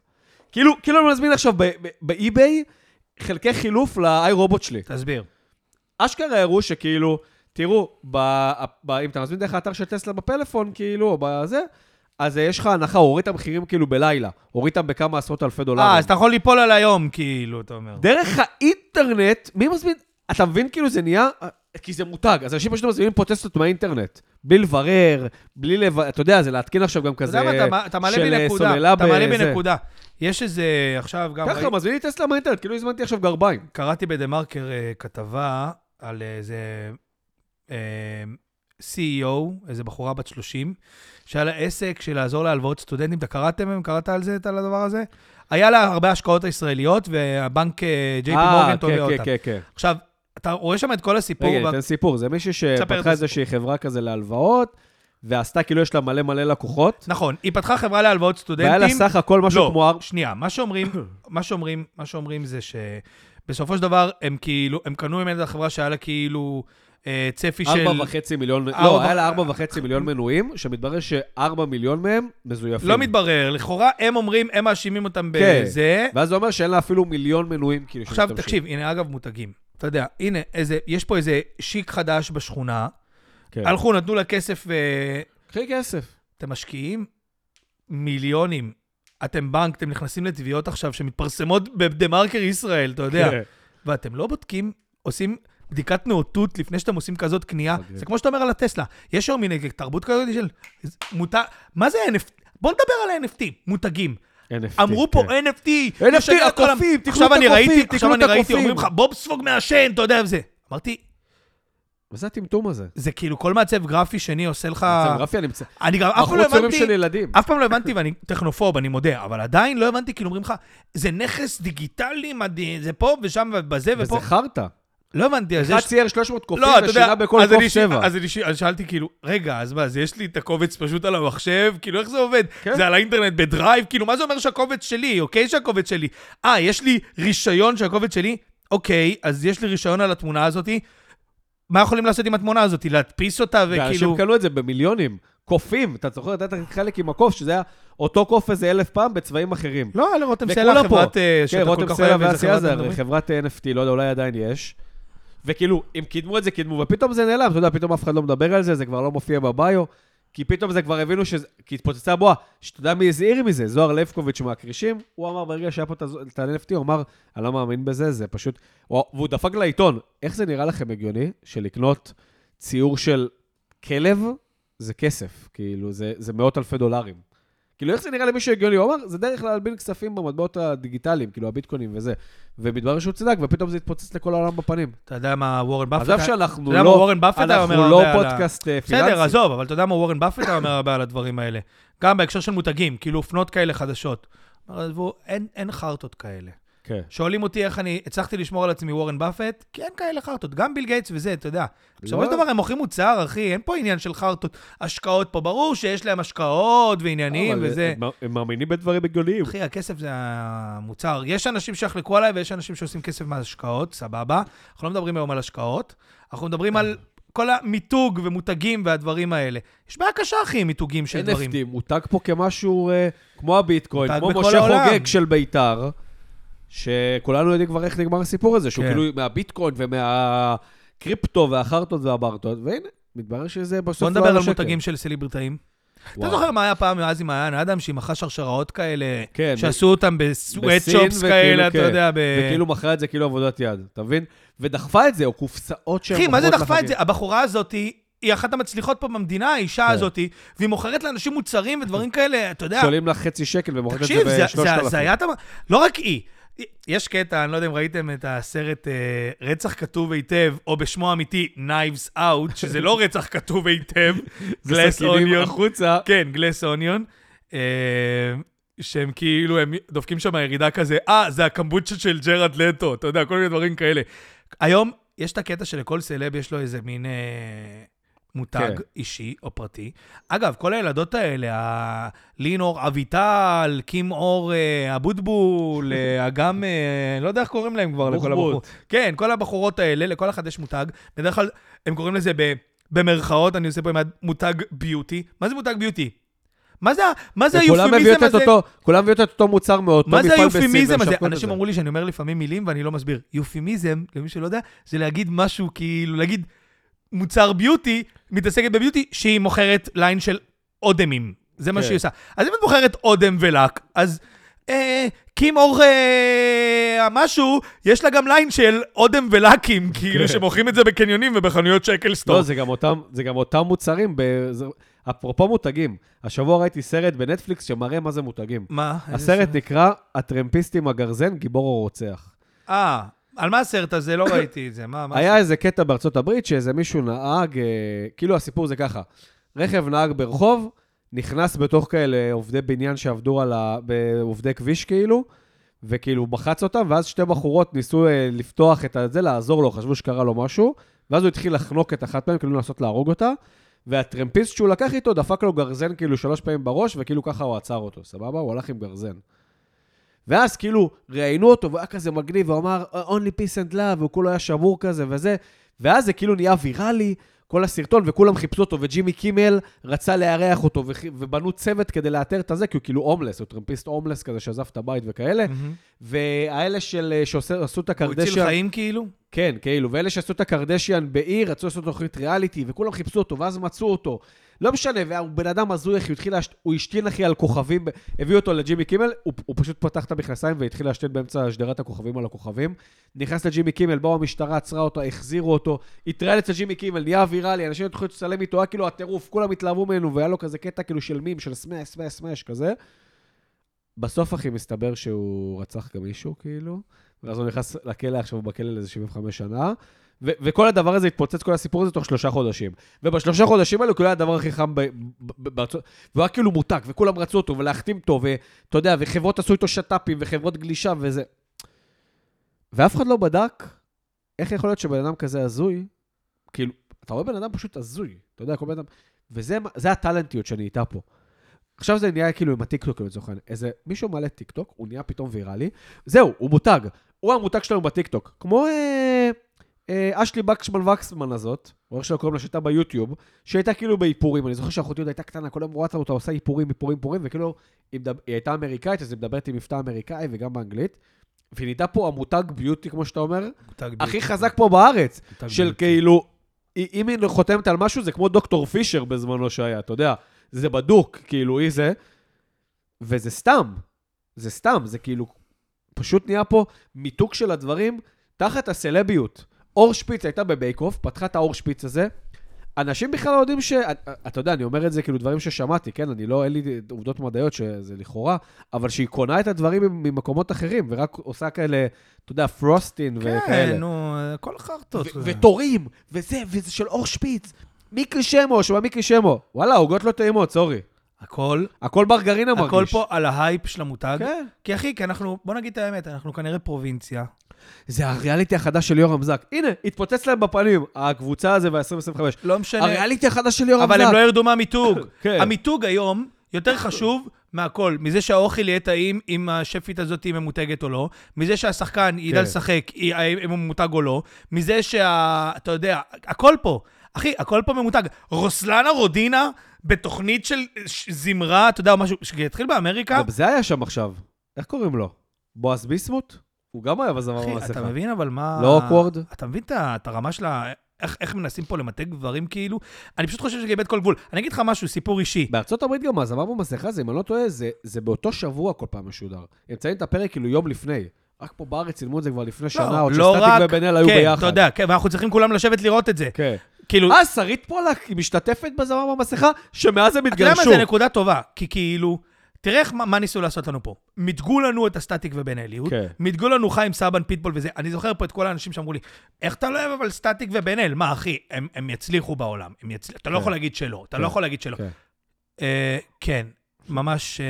כאילו אני מזמין עכשיו באי-ביי חלקי חילוף לאי-רובוט שלי. תסביר. אשכרה הראו שכאילו, תראו, אם אתה מזמין דרך האתר של טסלה בפלאפון, כאילו, או בזה, אז יש לך הנחה, הוריד את המחירים כאילו בלילה, הוריד אותם בכמה עשרות אלפי $1,000. אז אתה יכול ליפול על היום, כאילו, אתה אומר. דרך האינטרנט, מי מזמין? אתה מבין כאילו זה נהיה, כי זה מותג, אז אנשים פשוט מזמינים פה טסלות מהאינטרנט. בלי לברר, בלי לברר, אתה יודע, זה להתקין עכשיו גם כזה, אתה מעלה בנקודה, יש איזה עכשיו גם... ככה, מזמיני טסלה מהאינטרנט, כאילו הזמנתי עכשיו גרביים. קראתי בדמרקר כתבה על איזה CEO, איזה בחורה בת 30, שהיה לה עסק של לעזור להלוואות סטודנטים, אתה קראת על זה, על הדבר הזה? היה לה הרבה השקעות הישראליות, והבנק JP מורגן תובע אותה. עכשיו, אתה רואה שם את כל הסיפור. רגע, ניתן סיפור. זה מישהו שפתחה איזושהי חברה כזה להלוואות, ועשתה כאילו יש לה מלא מלא לקוחות. נכון, היא פתחה חברה להלוואות סטודנטים. והיה לה סך הכל משהו כמו... לא, שנייה, מה שאומרים זה שבסופו של דבר הם כאילו, הם קנו ממנה את החברה שהיה לה כאילו צפי של... 4.5 מיליון... לא, היה לה 4.5 מיליון מנויים, שמתברר ש4 מיליון מהם מזויפים. לא מתברר, לכאורה הם אומרים, הם מאשימים אותם בזה. ואז זה אומר שאין לה אפילו מיליון מנויים כאילו. עכשיו תקשיב, הנה אגב מותגים. אתה יודע, הנה, יש פה איזה שיק חדש בשכונה, הלכו, נתנו לה כסף ו... קחי כסף. אתם משקיעים מיליונים, אתם בנק, אתם נכנסים לתביעות עכשיו שמתפרסמות בדמרקר ישראל, אתה יודע, ואתם לא בודקים, עושים בדיקת נאותות לפני שאתם עושים כזאת קנייה, זה כמו שאתה אומר על הטסלה, יש שם מיני תרבות כזאת של מותג, מה זה NFT? בוא נדבר על NFT, מותגים. אמרו פה NFT, הקופים, עכשיו אני ראיתי, אומרים לך, בוב ספוג מהשן, אתה יודע וזה. אמרתי, מה זה הטמטום הזה? זה כאילו כל מעצב גרפי שני עושה לך... מעצב גרפי אני מצא. אני גם אף פעם לא הבנתי, ואני טכנופוב, אני מודה, אבל עדיין לא הבנתי, כאילו אומרים לך, זה נכס דיגיטלי, זה פה ושם ובזה ופה. וזה חרטה. לא הבנתי, אז יש... אחד צייר 300 קופים ושינה בכל קוף 7. אז שאלתי כאילו, רגע, אז מה, אז יש לי את הקובץ פשוט על המחשב? כאילו, איך זה עובד? זה על האינטרנט בדרייב? כאילו, מה זה אומר שהקובץ שלי? אוקיי, שהקובץ שלי. יש לי רישיון שהקובץ שלי? אוקיי, אז יש לי רישיון על התמונה הזאת. מה יכולים לעשות עם התמונה הזאת? להדפיס אותה וכאילו... ואנשים קנו את זה במיליונים. קופים, אתה זוכר, אתה חלק עם הקוף, שזה היה אותו קוף איזה 1,000 פעם בצבעים אחרים. לא, אלא רותם סלה, חברת... כן, רותם סלה והסיאזר, חברת NFT, לא יודע, אולי עדיין יש. וכאילו, אם קידמו את זה, קידמו, ופתאום זה נעלם, אתה יודע, פתאום אף אחד לא מדבר על זה, זה כבר לא מופיע בביו, כי פתאום זה כבר הבינו שזה, כי התפוצצה הבועה, שאתה יודע מי הזהיר מזה, זוהר לבקוביץ' מהקרישים, הוא אמר, ברגע שהיה פה את ה-NFT, הוא אמר, אני לא מאמין בזה, זה פשוט, והוא דפק לעיתון, איך זה נראה לכם הגיוני, שלקנות ציור של כלב, זה כסף, כאילו, זה $100,000. כאילו, איך זה נראה למישהו הגיוני? הוא אמר, זה דרך להלבין כספים במטבעות הדיגיטליים, כאילו הביטקוינים וזה. ובדבר שהוא צדק, ופתאום זה התפוצץ לכל העולם בפנים. אתה יודע מה וורן באפט... עזוב שאנחנו לא פודקאסט פיננסי. בסדר, עזוב, אבל אתה יודע מה וורן באפט אומר הרבה על הדברים האלה. גם בהקשר של מותגים, כאילו, פנות כאלה חדשות. אין חרטות כאלה. שואלים אותי איך אני הצלחתי לשמור על עצמי וורן באפט, כי אין כאלה חרטות, גם ביל גייטס וזה, אתה יודע. בסופו של דבר הם מוכרים מוצר, אחי, אין פה עניין של חרטות, השקעות פה, ברור שיש להם השקעות ועניינים וזה. הם מאמינים בדברים גדולים. אחי, הכסף זה המוצר. יש אנשים שיחלקו עליי ויש אנשים שעושים כסף מהשקעות, סבבה. אנחנו לא מדברים היום על השקעות, אנחנו מדברים על כל המיתוג ומותגים והדברים האלה. יש בעיה קשה, אחי, מיתוגים של דברים. NFT, מותג פה כמשהו, כמו הביטקוין, כמו משה חוגג של ביתר, שכולנו יודעים כבר איך נגמר הסיפור הזה, שהוא כאילו מהביטקוין ומהקריפטו והחרטות והברטות, והנה, מתברר שזה בסוף לא... בוא נדבר על מותגים של סלבריטאים. אתה זוכר מה היה פעם מאז עם מעיין אדם, שהיא מכרה שרשראות כאלה, שעשו אותם בסוואטשופס כאלה, אתה יודע, וכאילו מכרה את זה כאילו עבודת יד, אתה מבין? ודחפה את זה, או קופסאות של... אחי, מה זה דחפה את זה? הבחורה הזאת היא אחת המצליחות פה במדינה, האישה הזאת, והיא מוכרת לאנשים מוצרים ודברים כאלה, אתה יודע... שואלים לה $0.50 ומוכרת את זה ב-3,000. זה היה... לא רק היא. יש קטע, אני לא יודע אם ראיתם את הסרט רצח כתוב היטב, או בשמו האמיתי Knives Out, שזה לא רצח כתוב היטב, גלס אוניון, חוצה. כן, גלס אוניון, שהם כאילו, הם דופקים שם הירידה כזה, זה הקמבוצ'ה של ג'רד לטו, אתה יודע, כל מיני דברים כאלה. היום יש את הקטע שלכל סלב יש לו איזה מין מותג אישי או פרטי. אגב, כל הילדות האלה, לינור, אביטל, קים אור, אבוטבול, גם, לא יודע איך קוראים להם כבר לכל הבחורות. כן, כל הבחורות האלה, לכל אחד יש מותג. בדרך כלל, הם קוראים לזה במרכאות, אני עושה פה עם מותג ביוטי. מה זה מותג ביוטי? מה זה היופמיזם הזה? כולם מביאות את אותו מוצר מאוד. מה זה היופמיזם הזה? אנשים אמרו לי שאני אומר לפעמים מילים ואני לא מסביר. יופמיזם, למי שלא יודע, זה להגיד משהו כאילו, להגיד מוצר ביוטי, מתעסקת בביוטי, שהיא מוכרת ליין של אודמים. זה מה שהיא עושה. אז אם את מוכרת אודם ולק, אז קים אור משהו, יש לה גם ליין של אודם ולקים, כאילו שמוכרים את זה בקניונים ובחנויות שקל סטור. לא, זה גם אותם מוצרים, אפרופו מותגים. השבוע ראיתי סרט בנטפליקס שמראה מה זה מותגים. מה? הסרט נקרא הטרמפיסטים הגרזן, גיבור או רוצח. על מה הסרט הזה? לא ראיתי את זה. היה איזה קטע בארצות הברית שאיזה מישהו נהג, כאילו הסיפור זה ככה, רכב נהג ברחוב, נכנס בתוך כאלה עובדי בניין שעבדו על עובדי כביש כאילו, וכאילו מחץ אותם, ואז שתי בחורות ניסו לפתוח את זה, לעזור לו, חשבו שקרה לו משהו, ואז הוא התחיל לחנוק את אחת מהם, כאילו לנסות להרוג אותה, והטרמפיסט שהוא לקח איתו, דפק לו גרזן כאילו 3 פעמים בראש, וכאילו ככה הוא עצר אותו, סבבה? הוא הלך עם גרזן. ואז כאילו ראיינו אותו, והוא היה כזה מגניב, והוא אמר, only peace and love, והוא כולו היה שמור כזה וזה, ואז זה כאילו נהיה ויראלי, כל הסרטון, וכולם חיפשו אותו, וג'ימי קימל רצה להירח אותו, ובנו צוות כדי לאתר את הזה, כי הוא כאילו הומלס, הוא טרמפיסט הומלס כזה, שעזב את הבית וכאלה, והאלה שעשו את הקרדשיאן... הוא הציל חיים כאילו? כן, כאילו, ואלה שעשו את הקרדשיאן בעיר, רצו לעשות תוכנית ריאליטי, וכולם חיפשו אותו, ואז מצאו אותו. לא משנה, והבן אדם הזוי, הוא השתין אחי על כוכבים, הביאו אותו לג'ימי קימל, הוא פשוט פתח את המכנסיים והתחיל להשתין באמצע שדרת הכוכבים על הכוכבים, נכנס לג'ימי קימל, באו המשטרה, עצרה אותו, החזירו אותו, התראיין אצל ג'ימי קימל, נהיה ויראלי, אנשים התחילו לצלם איתו, היה כאילו הטירוף, כולם התלהבו ממנו, והיה לו כזה קטע כאילו של מים, של סמש, סמש, סמש, כזה. בסוף אחי מסתבר שהוא רצח גם מישהו, כאילו, ואז הוא נכנס לכלא, עכשיו הוא בכלא לאיזה 75 שנה. וכל הדבר הזה התפוצץ, כל הסיפור הזה תוך 3 חודשים. וב3 חודשים האלו, כאילו היה הדבר הכי חם בארצות, והוא היה כאילו מותק, וכולם רצו אותו, ולהחתים אותו, ואתה יודע, וחברות עשו איתו שטאפים, וחברות גלישה, וזה. ואף אחד לא בדק, איך יכול להיות שבן אדם כזה הזוי, כאילו, אתה רואה בן אדם פשוט הזוי, אתה יודע, כל בן אדם, וזה הטלנטיות שאני איתה פה. עכשיו זה נהיה כאילו עם הטיקטוק, איזה מישהו מעלה טיקטוק, הוא נהיה פתאום ויראלי, זהו, הוא מותג, הוא המותג שלנו בטיקטוק, כמו אשלי בקשמן וקסמן הזאת, או איך שלא קוראים לה, שהייתה ביוטיוב, שהייתה כאילו באיפורים, אני זוכר שאחותי עוד הייתה קטנה, כל היום רואה אותה עושה איפורים, וכאילו היא הייתה אמריקאית, אז היא מדברת עם מבטא אמריקאי וגם באנגלית, והיא נהייתה פה המותג ביוטי, כמו שאתה אומר, הכי חזק פה בארץ, של כאילו, אם היא חותמת על משהו, זה כמו דוקטור פישר בזמנו שהיה, אתה יודע, זה בדוק, כאילו, היא זה, וזה סתם, זה כאילו, פשוט נהיה פה מיתוק של הדברים, תחת הסלביות. אור שפיץ הייתה בבייקוף, פתחה את האור שפיץ הזה, אנשים בכלל לא יודעים אתה יודע, אני אומר את זה כאילו דברים ששמעתי, כן, אין לי עובדות מדעיות שזה לכאורה, אבל שהיא קונה את הדברים ממקומות אחרים, ורק עושה כאלה, אתה יודע, פרוסטין וכאלה. כן, נו, כל חרטות. ותורים, וזה של אור שפיץ, מיקי שמו, וואלה, הוגות לא טעימות, סורי. הכל ברגרינה מרגיש. הכל פה על ההייפ של המותג. כן. כי אחי, כי אנחנו, בוא נגיד את האמת, אנחנו כנראה פרובינציה. זה הריאליטי החדש של יורם זק. הנה, התפוצץ להם בפנים, הקבוצה הזה וה-2025. לא משנה. הריאליטי החדש של יורם זק. אבל הם לא ירדו מהמיתוג. כן. המיתוג היום יותר חשוב מהכל. מזה שהאוכל יהיה טעים, אם השפית הזאת היא ממותגת או לא. מזה שהשחקן ידע לשחק, אם הוא ממותג או לא. מזה שה... אתה יודע, הכל פה. אחי, הכל פה ממותג. רוסלנה רודינה בתוכנית של זמרה, אתה יודע, או משהו, שהתחיל באמריקה. גם זה היה שם עכשיו. איך קוראים לו? בועז ביסמוט? הוא גם היה בזמר המסכה. אחי, אתה מבין אבל מה... לא אוקוורד? אתה מבין את הרמה שלה... איך מנסים פה למתג דברים כאילו? אני פשוט חושב שגייבט כל גבול. אני אגיד לך משהו, סיפור אישי. בארצות הברית גם הזמר המסכה הזה, אם אני לא טועה, זה באותו שבוע כל פעם משודר. הם ציינים את הפרק כאילו יום לפני. רק פה בארץ צילמו את זה כבר לפני שנה, עוד שסטטיק ובן-אל היו ביחד. כן, אתה יודע, ואנחנו צריכים כולם לשבת לראות את זה. כן. שרית פולק משתתפת בזמר המסכה, שמאז הם התגרשו. אתה יודע מה, זה נקודה טובה, כי כאילו, תראה מה ניסו לעשות לנו פה. מתגו לנו את הסטטיק ובן-אליות, מתגו לנו חיים סבן, פיטבול וזה. אני זוכר פה את כל האנשים שאמרו לי, איך אתה לא אוהב אבל סטטיק ובן-אל? מה אחי, הם יצליחו בעולם. אתה לא יכול להגיד שלא, אתה לא יכול להגיד שלא. כן. ממש,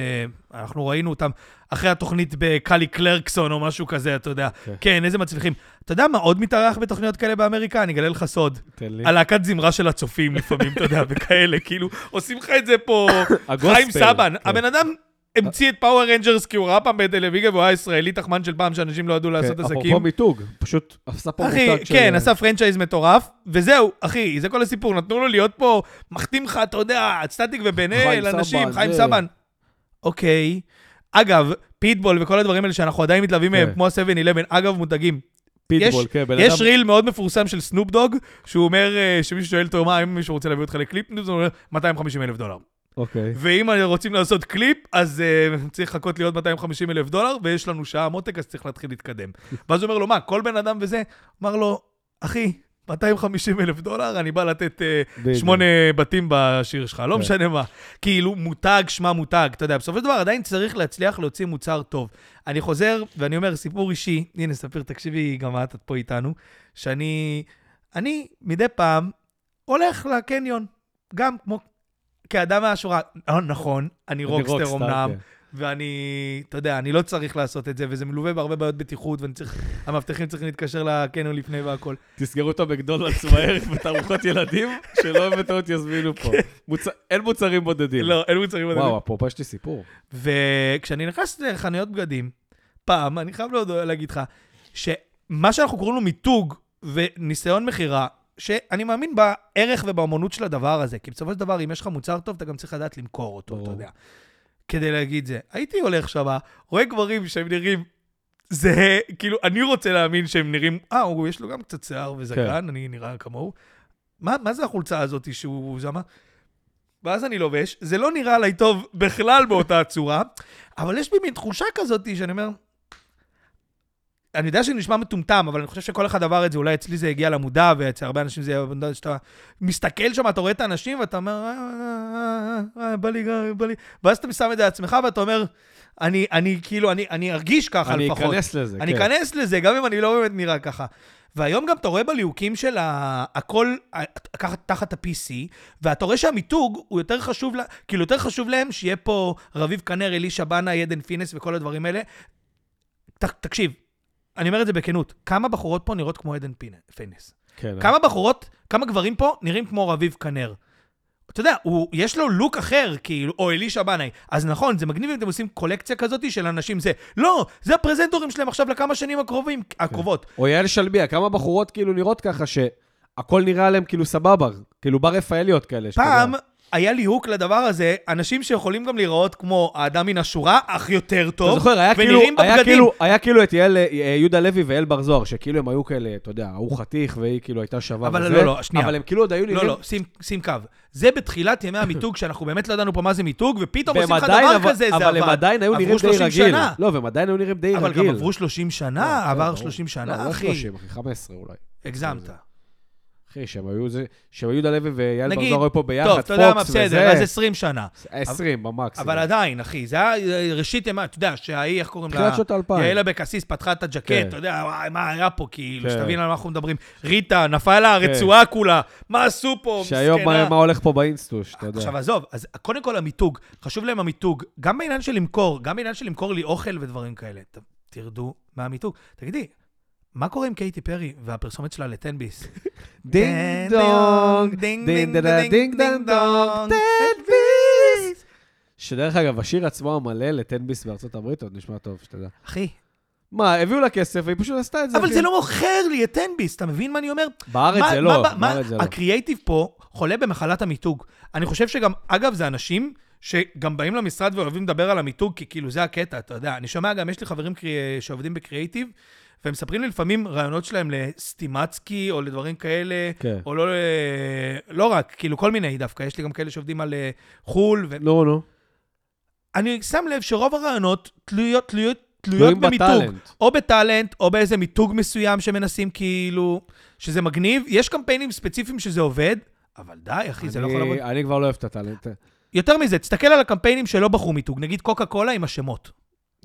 אנחנו ראינו אותם אחרי התוכנית בקלי קלרקסון או משהו כזה, אתה יודע. כן, איזה מצליחים. אתה יודע מה עוד מתארח בתוכניות כאלה באמריקה? אני אגלה לך סוד. על להקת זמרה של הצופים לפעמים, אתה יודע, וכאלה, כאילו, עושים לך את זה פה, חיים סבן. הבן אדם המציא את פאוור רנג'רס, כי הוא ראה פעם בטלוויזיה, והוא היה ישראלי תחמן של פעם, שאנשים לא ידעו לעשות עסקים. אפרופו מיתוג, פשוט עשה פה מותג של... כן, עשה פרנצ'ייז מטורף, וזהו, אחי, זה כל הסיפור. נתנו לו להיות פה, מחתים לך, אתה יודע, סטטיק ובן-אל, אנשים, חיים סבן. אוקיי. אגב, פיטבול וכל הדברים האלה שאנחנו עדיין מתלווים מהם, כמו ה-7-11, אגב, מותגים. פיטבול, כן, בן אדם... יש ריל מאוד מפורסם של סנופ דוג, שהוא אומר, שמישהו שואל אותו, "מה, אם מישהו רוצה להביא אותך לקליפ?" הוא אומר, $250,000. אוקיי. ואם רוצים לעשות קליפ, אז צריך לחכות להיות $250,000, ויש לנו שעה מותק, אז צריך להתחיל להתקדם. ואז הוא אומר לו, מה, כל בן אדם וזה? אמר לו, אחי, $250,000, אני בא לתת 8 בתים בשיר שלך, לא משנה מה. כאילו, מותג, שמה מותג, אתה יודע, בסופו של דבר, עדיין צריך להצליח להוציא מוצר טוב. אני חוזר, ואני אומר, סיפור אישי, הנה, ספיר, תקשיבי גם את פה איתנו, שאני מדי פעם הולך לקניון, גם כמו כאדם מהשורה, נכון, אני רוקסטר אומנם, ואני, אתה יודע, אני לא צריך לעשות את זה, וזה מלווה בהרבה בעיות בטיחות, והמבטחים צריכים להתקשר לקניון לפני והכל. תסגרו את המקדונלדס מהר בתערוכות ילדים, שלא בטעות יזמינו פה. אין מוצרים בודדים. לא, אין מוצרים בודדים. וואו, פה פשתי סיפור. וכשאני נכנס לחנויות בגדים, פעם, אני חייב להגיד לך, שמה שאנחנו קוראים לו מיתוג וניסיון מחירה, שאני מאמין בערך ובאמנות של הדבר הזה, כי בסופו של דבר, אם יש לך מוצר טוב, אתה גם צריך לדעת למכור אותו, אתה יודע. כדי להגיד זה. הייתי הולך שמה, רואה גברים שהם נראים, זה, כאילו, אני רוצה להאמין שהם נראים, יש לו גם קצת שיער וזקן, אני נראה כמוהו. מה זה החולצה הזאת שהוא זמה? ואז אני לובש, זה לא נראה עליי טוב בכלל באותה הצורה, אבל יש בי מין תחושה כזאת שאני אומר, אני יודע שאני נשמע מטומטם, אבל אני חושב שכל אחד עבר את זה, אולי אצלי זה הגיע למודע, ואצל הרבה אנשים זה היה, שאתה מסתכל שם, אתה רואה את האנשים, ואתה אומר, בא לי, ואז אתה שם את זה עצמך, ואתה אומר, אני ארגיש ככה לפחות. אני אכנס לזה, כן. אני אכנס לזה, גם אם אני לא באמת נראה ככה. והיום גם אתה רואה בליהוקים של הכל תחת ה-PC, ואתה רואה שהמיתוג הוא יותר חשוב, כאילו יותר חשוב להם, שיהיה פה רביב כנר, אלי שבנה, עדן פינס וכל הדברים האלה. תקשיב. אני אומר את זה בכנות, כמה בחורות פה נראות כמו עדן פינס. כן. כמה בחורות, כמה גברים פה נראים כמו רביב כנר. אתה יודע, יש לו לוק אחר, כאילו, או אלי שבני. אז נכון, זה מגניב אם אתם עושים קולקציה כזאת של אנשים זה. לא, זה הפרזנטורים שלהם עכשיו לכמה שנים הקרובות. או יעל שלביה, כמה בחורות כאילו נראות ככה שהכל נראה עליהם כאילו סבבה, כאילו בר רפאליות כאלה. פעם... היה ליהוק לדבר הזה, אנשים שיכולים גם לראות כמו האדם מן השורה, אך יותר טוב. אתה זוכר, היה כאילו את יהודה לוי ואל בר זוהר, שכאילו הם היו כאלה, אתה יודע, הוא חתיך, והיא כאילו הייתה שווה. אבל לא, שנייה. אבל הם כאילו עוד היו נראים... לא, שים קו. זה בתחילת ימי המיתוג, שאנחנו באמת לא ידענו פה מה זה מיתוג, ופתאום עושים לך דבר כזה, זה עבר. אבל הם עדיין היו נראים די רגיל. לא, והם עדיין היו נראים די רגיל. אבל גם עברו 30 שנה, עבר 30 שנה, אחי. לא, 30, 15 אולי. הגזמת. אחי, שהם היו דלבי ויאל ברזורי פה ביחד, פוקס וזה. טוב, אתה יודע מה, בסדר, אז 20 שנה. 20 במקסימום. אבל עדיין, אחי, זה היה ראשית, אתה יודע, שהיא, איך קוראים לה? תחילת שעות 2000. יעלה בקסיס, פתחה את הג'קט, אתה יודע, מה היה פה, כאילו, שתבין על מה אנחנו מדברים. ריטה, נפל לה, הרצועה כולה, מה עשו פה? שהיום מה הולך פה באינסטוש, אתה יודע. עכשיו, עזוב, אז קודם כל המיתוג, חשוב להם המיתוג, גם בעניין של למכור, גם בעניין של למכור לי אוכל ודברים כאלה. תרדו מהמיתוג. תגידי, מה קורה עם קייטי פרי והפרסומת שלה לטנביס? דינג דונג, דינג דינג דינג דינג דינג דונג, טנביס. שדרך אגב, השיר עצמו המלא לטנביס בארצות הברית, עוד נשמע טוב, שתדע. אחי. מה, הביאו לה כסף, והיא פשוט עשתה את זה. אבל זה לא מוכר לי, את טנביס, אתה מבין מה אני אומר? בארץ זה לא. הקריאייטיב פה חולה במחלת המיתוג. אני חושב שגם, אגב, זה אנשים שגם באים למשרד ואוהבים לדבר על המיתוג, כי כאילו זה הקטע, אתה יודע. אני שומע גם, יש לי חברים שעובדים בקריאייטיב, והם מספרים לי לפעמים רעיונות שלהם לסטימצקי, או לדברים כאלה, או לא רק, כאילו כל מיני דווקא, יש לי גם כאלה שעובדים על חול. לא, לא. אני שם לב שרוב הרעיונות תלויות במיתוג. או בטלנט, או באיזה מיתוג מסוים שמנסים כאילו, שזה מגניב. יש קמפיינים ספציפיים שזה עובד, אבל די, אחי, זה לא יכול לעבוד. אני כבר לא אוהב את הטלנט. יותר מזה, תסתכל על הקמפיינים שלא בחרו מיתוג, נגיד קוקה קולה עם השמות.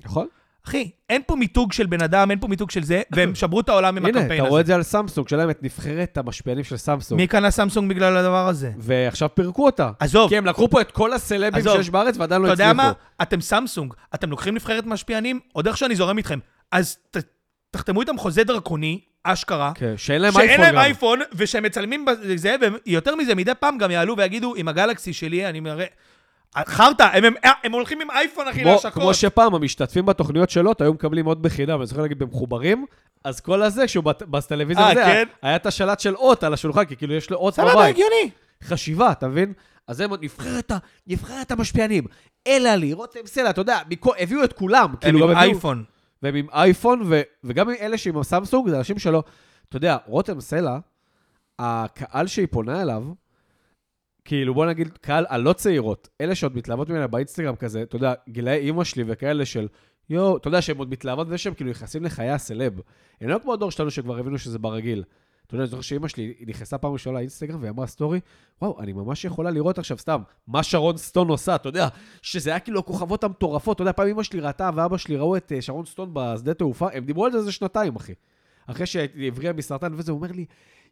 נכון? אחי, אין פה מיתוג של בן אדם, אין פה מיתוג של זה, והם שברו את העולם עם הקמפיין הזה. הנה, אתה רואה את זה על סמסונג, שלהם את נבחרת המשפיענים של סמסונג. מי קנה סמסונג בגלל הדבר הזה? ועכשיו פירקו אותה. עזוב. כי הם לקחו פה את כל הסלבים שיש בארץ, ועדיין לא הצליחו. אתה יודע מה? אתם סמסונג, אתם לוקחים נבחרת משפיענים, עוד איך שאני זורם איתכם. אז תחתמו איתם חוזה דרקוני, אשכרה, שאין להם אייפון, ושהם מצלמים בזה, ויותר מזה, מדי פעם גם יעלו ויגידו, עם הגלקסי שלי, אני מראה חרטה, הם הולכים עם אייפון, אחי, להשקות. כמו שפעם, המשתתפים בתוכניות שלו, היום מקבלים עוד בחינם, אני זוכר להגיד, במחוברים, אז כל הזה, כשהוא בסטלוויזיה הזה, היה את השלט של אות על השולחן, כי כאילו יש לו אות בבית. סבבה, הגיוני. חשיבה, אתה מבין? אז הם עוד נבחרת המשפיענים, אלא לי, רותם סלע, אתה יודע, הביאו את כולם. הם עם אייפון. והם עם אייפון, וגם אלה שעם סמסונג, זה אנשים שלו, אתה יודע, רותם סלע, הקהל שהיא פונה אליו, כאילו, בוא נגיד, קהל הלא צעירות, אלה שעוד מתלהבות ממנה באינסטגרם כזה, אתה יודע, גילי אימא שלי וכאלה של, יו, אתה יודע, שהן עוד מתלהבות ושהם כאילו נכנסים לחיי הסלב. אין לא כמו הדור שלנו שכבר הבינו שזה ברגיל. אתה יודע, אני זוכר שאימא שלי נכנסה פעם ראשונה לאינסטגרם ואמרה סטורי, וואו, אני ממש יכולה לראות עכשיו סתם מה שרון סטון עושה, אתה יודע, שזה היה כאילו הכוכבות המטורפות, אתה יודע, פעם אימא שלי ראתה ואבא שלי ראו את שרון סטון בשדה תעופה, הם דיברו על זה שנתיים, אחי. אחרי שהבריאה מסרטן וזה, הוא אומר לי,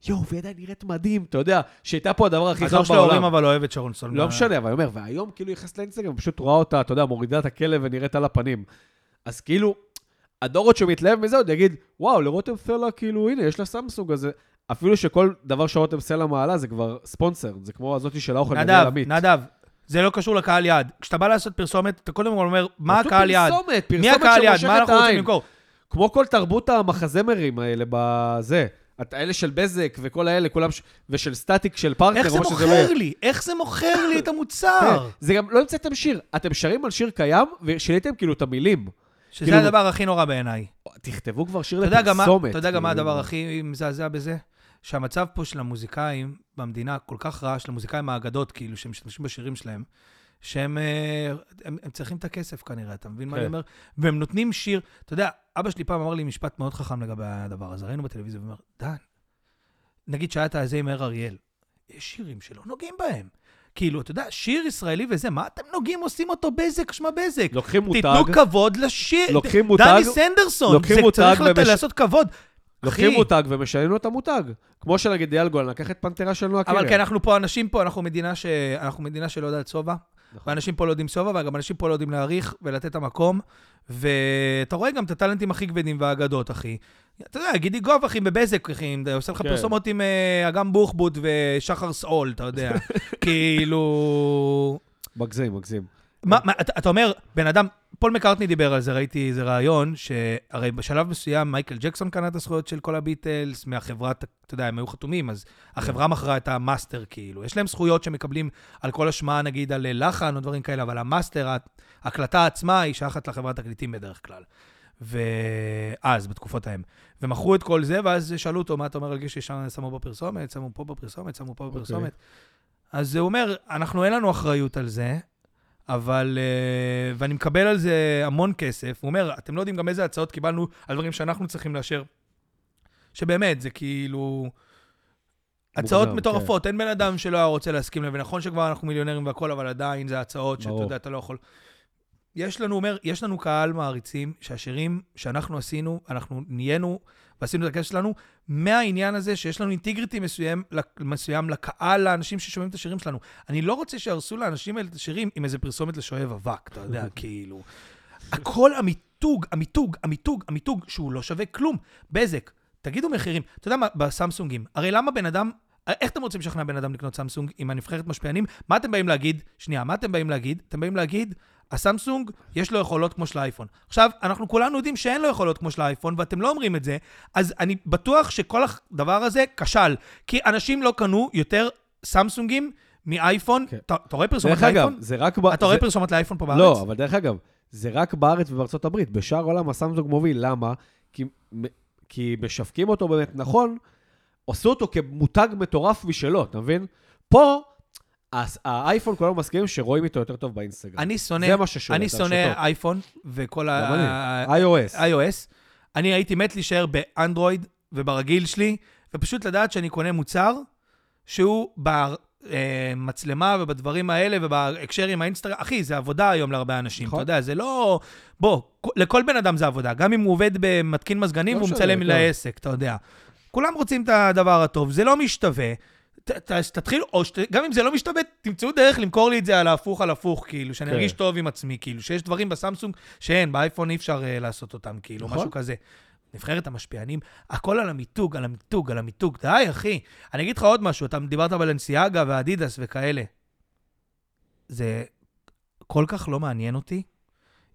יואו, וידע נראית מדהים, אתה יודע, שהייתה פה הדבר הכי חם בעולם. אז לא שלהורים, אבל אוהב את שרון סטון. לא משנה, אבל אומר, והיום כאילו יחס לאינסטגרם, פשוט רואה אותה, אתה יודע, מורידה את הכלב ונראית על הפנים. אז כאילו, הדורות שמתלהב מזה עוד יגיד, וואו, לרותם סלע, כאילו, הנה, יש לה סמסונג הזה. אפילו שכל דבר שרותם סלע מעלה, זה כבר ספונסר, זה כמו הזאתי של האוכל נדב, עולמית. נדב. זה לא קשור לקהל יעד. כשאתה בא לעשות פרסומת, אתה קודם אומר, מה הקהל יעד? מי הקהל יעד? מה אנחנו רוצים למכור? כמו כל תרבות המחזמרים האלה בזה, האלה של בזק וכל האלה, כולם, ושל סטטיק, של פארטר. איך זה מוכר לי? איך זה מוכר לי את המוצר? זה גם, לא המצאתם שיר. אתם שרים על שיר קיים, ושיניתם כאילו את המילים. שזה הדבר הכי נורא בעיניי. תכתבו כבר שיר לפרסומת. אתה יודע גם מה הדבר הכי מזעזע בזה? שהמצב פה של המוזיקאים במדינה כל כך רע, של המוזיקאים האגדות, כאילו, שהם משתמשים בשירים שלהם, שהם צריכים את הכסף כנראה, אתה מבין מה אני אומר? והם נותנים שיר, אתה יודע, אבא שלי פעם אמר לי משפט מאוד חכם לגבי הדבר הזה, ראינו בטלוויזיה ואומר, דן, נגיד שהיה את הזה עם הר אריאל, יש שירים שלא נוגעים בהם. כאילו, אתה יודע, שיר ישראלי וזה, מה אתם נוגעים, עושים אותו בזק, שמה בזק. לוקחים מותג. תיתנו כבוד לשיר. לוקחים מותג. דני סנדרסון, זה צריך לעשות כבוד. לוקחים מותג ומשלנו את המותג. כמו שנגיד דיאל גולן, לקחת פנטרה של נועה קירל. אבל כן, אנחנו פה אנשים פה, אנחנו מדינה שלא יודעת סובה. ואנשים פה לא יודעים סובה, וגם אנשים פה לא יודעים להעריך ולתת את המקום. ואתה רואה גם את הטלנטים הכי כבדים והאגדות, אחי. אתה יודע, גידי גוב, אחי, בבזק, אחי, עושה לך פרסומות עם אגם בוחבוט ושחר סעול, אתה יודע. כאילו מגזים, מגזים. אתה אומר, בן אדם, פול מקארטני דיבר על זה, ראיתי איזה רעיון, שהרי בשלב מסוים מייקל ג'קסון קנה את הזכויות של כל הביטלס, מהחברה, אתה יודע, הם היו חתומים, אז החברה מכרה את המאסטר, כאילו. יש להם זכויות שמקבלים על כל השמעה, נגיד, על לחן או דברים כאלה, אבל המאסטר, ההקלטה עצמה, היא שייכת לחברת תקליטים בדרך כלל. ואז, בתקופות ההם. ומכרו את כל זה, ואז שאלו אותו, מה אתה אומר על גישי ששמו בפרסומת, שמו פה בפרסומת, שמו פה בפרסומת. אז הוא אומר, אנחנו, אין לנו אחריות על זה. אבל, ואני מקבל על זה המון כסף, הוא אומר, אתם לא יודעים גם איזה הצעות קיבלנו על דברים שאנחנו צריכים לאשר, שבאמת, זה כאילו, הצעות מטורפות, אין בן אדם שלא היה רוצה להסכים להם, ונכון שכבר אנחנו מיליונרים והכל, אבל עדיין זה הצעות שאתה יודע, אתה לא יכול. יש לנו, אומר, יש לנו קהל מעריצים שהשירים שאנחנו עשינו, אנחנו נהיינו ועשינו את הקשר שלנו, מהעניין הזה שיש לנו אינטגריטי מסוים לקהל, לאנשים ששומעים את השירים שלנו. אני לא רוצה שירסו לאנשים האלה את השירים עם איזה פרסומת לשואב אבק, אתה יודע, כאילו. הכל המיתוג, שהוא לא שווה כלום. בזק, תגידו מחירים. אתה יודע מה, בסמסונגים, הרי למה בן אדם, איך אתם רוצים לשכנע בן אדם לקנות סמסונג עם הנבחרת משפיענים? מה אתם באים להגיד? שנייה, מה אתם באים להגיד? אתם באים להגיד, הסמסונג יש לו יכולות כמו של האייפון. עכשיו, אנחנו כולנו יודעים שאין לו יכולות כמו של האייפון, ואתם לא אומרים את זה, אז אני בטוח שכל הדבר הזה כשל, כי אנשים לא קנו יותר סמסונגים מאייפון. אתה רואה פרסומת לאייפון? אתה רואה פרסומת לאייפון פה בארץ? לא, אבל דרך אגב, זה רק בארץ ובארצות הברית. בשאר העולם הסמסונג מוביל. למה? כי משווקים אותו באמת נכון, עשו אותו כמותג מטורף משלו, אתה מבין? פה האייפון כולנו מסכימים שרואים איתו יותר טוב באינסטגרם. אני שונא אייפון וכל iOS. אני הייתי מת להישאר באנדרואיד וברגיל שלי, ופשוט לדעת שאני קונה מוצר שהוא במצלמה ובדברים האלה ובהקשרים האינסטגרם. אחי, זה עבודה היום להרבה אנשים, אתה יודע, זה לא... בוא, לכל בן אדם זה עבודה, גם אם הוא עובד במתקין מזגנים והוא מצלם לעסק, אתה יודע. כולם רוצים את הדבר הטוב, זה לא משתווה. תתחיל, גם אם זה לא משתבט, תמצאו דרך למכור לי את זה על ההפוך על הפוך, כאילו, שאני ארגיש טוב עם עצמי, כאילו, שיש דברים בסמסונג שאין, באייפון אי אפשר לעשות אותם, כאילו, משהו כזה. נבחרת המשפיענים, הכל על המיתוג, על המיתוג, על המיתוג. די, אחי, אני אגיד לך עוד משהו, אתה דיברת בלנסיאגה ואדידס וכאלה. זה כל כך לא מעניין אותי,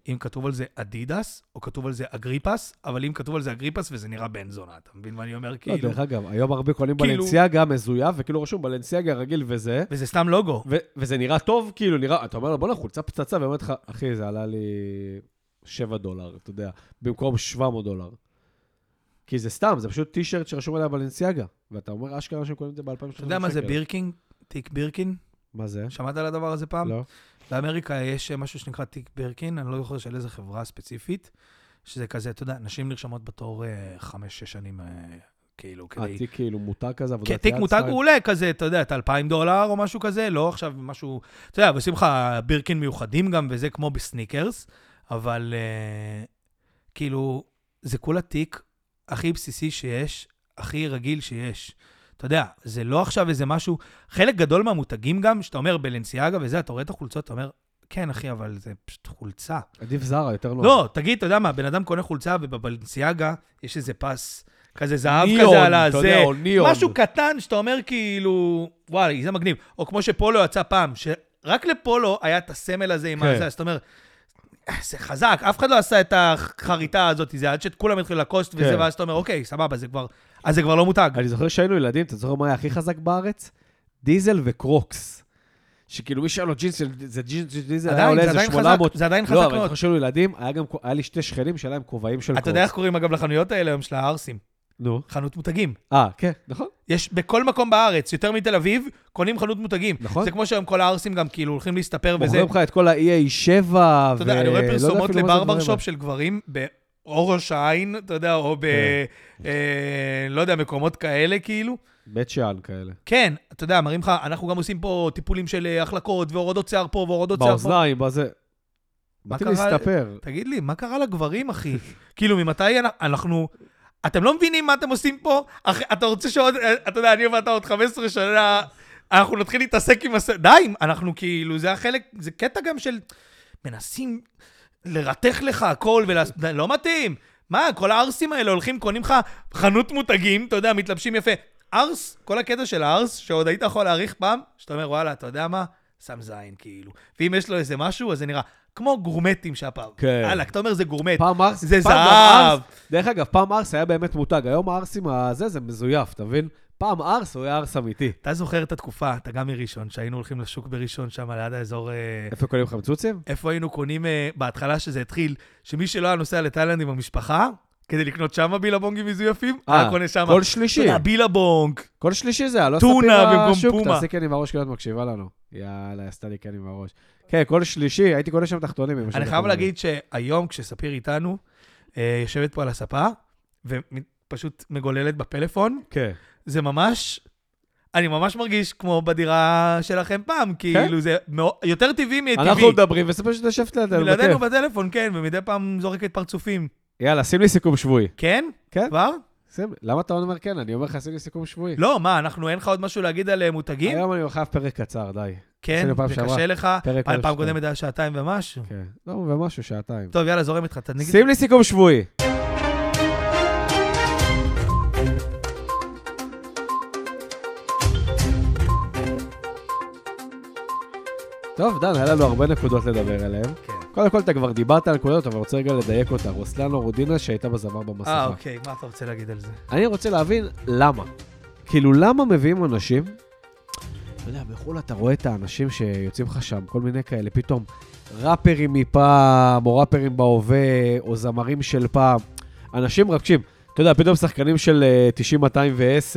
אם כתוב על זה אדידס, או כתוב על זה אגריפס, אבל אם כתוב על זה אגריפס, וזה נראה בן זונה, אתה מבין מה אני אומר? לא, דרך אגב, היום הרבה קוראים בלנסיאגה מזויף, וכאילו רשום בלנסיאגה רגיל וזה. וזה סתם לוגו. וזה נראה טוב, כאילו נראה, אתה אומר לו, בוא נחולצה פצצה, ואומר לך, אחי, זה עלה לי $7, אתה יודע, במקום $700. כי זה סתם, זה פשוט טישרט שרשום עליה בלנסיאגה, ואתה אומר, אשכרה שהם קוראים את זה ב-2000. אתה יודע מה זה בירקין? תיק בירקין? מה זה? שמעת על הדבר הזה פעם? לא. באמריקה יש משהו שנקרא תיק בירקין, אני לא יכול לשאול איזה חברה ספציפית, שזה כזה, אתה יודע, נשים נרשמות בתור 5-6 שנים, כאילו, כדי... התיק כאילו מותג כזה? תיק מותג הוא עולה כזה, אתה יודע, את $2,000 או משהו כזה, לא עכשיו משהו... אתה יודע, ועושים לך בירקין מיוחדים גם, וזה כמו בסניקרס, אבל כאילו, זה כולה תיק הכי בסיסי שיש, הכי רגיל שיש. אתה יודע, זה לא עכשיו איזה משהו, חלק גדול מהמותגים גם, שאתה אומר בלנסיאגה וזה, אתה רואה את החולצות, אתה אומר, כן אחי, אבל זה פשוט חולצה. עדיף זרה, יותר לא. לא, תגיד, אתה יודע מה, בן אדם קונה חולצה, ובבלנסיאגה יש איזה פס, כזה זהב כזה על הזה, משהו קטן שאתה אומר כאילו, וואי, זה מגניב. או כמו שפולו יצא פעם, שרק לפולו היה את הסמל הזה עם הזה, אז אתה אומר, זה חזק, אף אחד לא עשה את החריטה הזאת, זה עד שכולם התחילו לקוסט וזה, ואז אתה אומר, אוקיי, סבבה, אז זה כבר לא מותג. אני זוכר שהיינו ילדים, אתה זוכר מה היה הכי חזק בארץ? דיזל וקרוקס. שכאילו מי שאלו ג'ינס, זה ג'ינס דיזל, היה עולה איזה 800. זה עדיין חזק מאוד. לא, אבל אני זוכר שהיינו ילדים, היה לי שתי שכנים שהיה להם כובעים של קרוקס. אתה יודע איך קוראים אגב לחנויות האלה היום של הארסים? נו. חנות מותגים. כן, נכון. יש בכל מקום בארץ, יותר מתל אביב, קונים חנות מותגים. נכון. זה כמו שהיום כל הארסים גם כאילו הולכים להסתפר וזה. מוכרים לך את כל ה-EA7 ו... אתה יודע, אני רואה פרסומות לברבר שופ של גברים או ראש העין, אתה יודע, או ב... לא יודע, מקומות כאלה כאילו. בית שען כאלה. כן, אתה יודע, מראים לך, אנחנו גם עושים פה טיפולים של החלקות, והורדות שיער פה, והורדות שיער פה. באוזניים, בזה... מה קרה... תגיד לי, מה קרה לגברים, אחי? כאילו, ממתי אנחנו... אתם לא מבינים מה אתם עושים פה? אתה רוצה שעוד... אתה יודע, אני ואתה עוד 15 שנה, אנחנו נתחיל להתעסק עם... די, אנחנו כאילו, זה החלק... זה קטע גם של... מנסים... לרתך לך הכל, ולא מתאים. מה, כל הארסים האלה הולכים, קונים לך חנות מותגים, אתה יודע, מתלבשים יפה. ארס, כל הקטע של הארס, שעוד היית יכול להעריך פעם, שאתה אומר, וואלה, אתה יודע מה? שם זין, כאילו. ואם יש לו איזה משהו, אז זה נראה כמו גורמטים שהפעם. הלאה, אתה אומר, זה גורמט. פעם ארס, זה זהב. דרך אגב, פעם ארס היה באמת מותג. היום הארסים הזה, זה מזויף, אתה מבין? פעם ארס, הוא היה ארס אמיתי. אתה זוכר את התקופה, אתה גם מראשון, שהיינו הולכים לשוק בראשון, שם ליד האזור... איפה קונים חמצוצים? איפה היינו קונים, בהתחלה שזה התחיל, שמי שלא היה נוסע לתאילנד עם המשפחה, כדי לקנות שם בילבונגים מזויפים, היה קונה שם... כל שלישי. תודה, בילבונג. כל שלישי זה, לא ספיר השוק, תעשי כן עם הראש, כאילו את מקשיבה לנו. יאללה, עשתה לי כן עם הראש. כן, כל שלישי, הייתי קונה שם תחתונים. אני חייב להגיד שהיום, כשספיר איתנו, יושבת פה על הספה, ופשוט מגוללת בפלאפון, זה ממש, אני ממש מרגיש כמו בדירה שלכם פעם, כאילו זה יותר טבעי מטבעי. אנחנו מדברים, וספר שאתה שפת לידנו בטלפון. לידנו בטלפון, כן, ומדי פעם זורקת פרצופים. יאללה, שים לי סיכום שבועי. כן? כן. כבר? למה אתה אומר כן? אני אומר לך, שים לי סיכום שבועי. לא, מה, אנחנו אין לך עוד משהו להגיד על מותגים? היום אני אוכל פרק קצר, די. כן, זה קשה לך. על פעם קודמת היה שעתיים ומשהו. כן, לא, ומשהו, שעתיים. טוב, יאללה, זורם איתך, תנגיד. שים לי סיכום שבועי. טוב, דן, היה לנו הרבה נקודות לדבר עליהן. קודם כל, אתה כבר דיברת על נקודות, אבל רוצה רגע לדייק אותה. רוסלנה רודינה שהייתה בזמר במסכה. אוקיי, מה אתה רוצה להגיד על זה? אני רוצה להבין למה. כאילו, למה מביאים אנשים? אתה יודע, בחול אתה רואה את האנשים שיוצאים לך שם, כל מיני כאלה, פתאום ראפרים מפעם, או ראפרים בהווה, או זמרים של פעם. אנשים רקשים. אתה יודע, פתאום שחקנים של 90-210,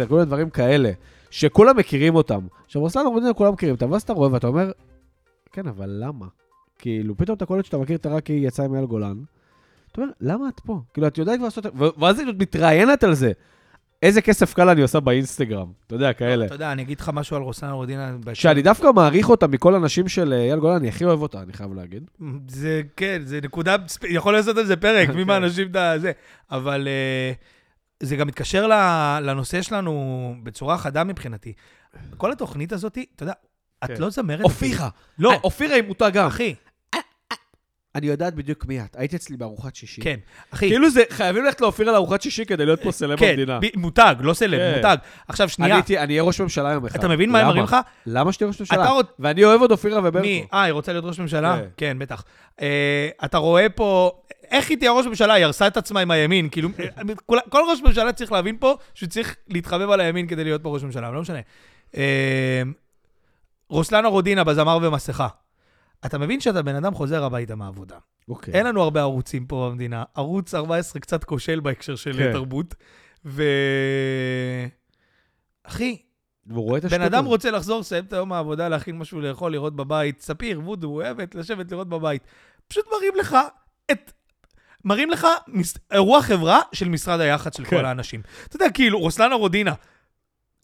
כל מיני דברים כאלה, שכולם מכירים אותם. עכשיו, רוסלנה רודינה כולם מכירים אותם, ואז אתה רואה ואתה אומר, כן, אבל למה? כאילו, פתאום את הקולט שאתה מכיר, אתה רק יצא עם אל גולן. אתה אומר, למה את פה? כאילו, את יודעת כבר לעשות... ואז את מתראיינת על זה. איזה כסף קל אני עושה באינסטגרם. אתה יודע, כאלה. אתה יודע, אני אגיד לך משהו על רוסלנה רודינה. שאני דווקא מעריך אותה מכל אנשים של אל גולן, אני הכי אוהב אותה, אני חייב להגיד. זה, כן, זה נקודה... יכול לעשות על זה פרק, ממה אנשים את זה. אבל זה גם מתקשר לנושא שלנו בצורה חדה מבחינתי. כל התוכנית הזאת, אתה יודע, את לא זמרת? אופירה. לא. אופירה היא מותגה. אחי. אני יודעת בדיוק מי את. היית אצלי בארוחת שישי. כן. אחי. כאילו זה, חייבים ללכת לאופירה לארוחת שישי כדי להיות פה סלם במדינה. כן. מותג, לא סלם, מותג. עכשיו, שנייה. אני אהיה ראש ממשלה יום אחד. אתה מבין מה הם מראים לך? למה שתהיה ראש ממשלה? ואני אוהב עוד אופירה וברקו. מי? היא רוצה להיות ראש ממשלה? כן, בטח. אתה רואה פה... איך היא תהיה ראש ממשלה? היא הרסה את עצמה עם הימין. כאילו, כל ראש ממשלה צריך להבין פה שצריך להתחבב על הימין כדי להיות פה ראש ממשלה. לא משנה. רוסלנה רודינה בזמר ומסכה. אתה מבין שאתה בן אדם חוזר הביתה מהעבודה. אוקיי. אין לנו הרבה ערוצים פה במדינה. ערוץ 14 קצת כושל בהקשר של תרבות. ו... אחי, בן אדם רוצה לחזור, סיים את היום מהעבודה, להכין משהו לאכול, לראות בבית. ספיר, וודו, אוהבת, לשבת, לראות בבית. פשוט מראים לך את... מראים לך אירוע חברה של משרד היחד של כל האנשים. אתה יודע, כאילו, רוסלנה רודינה,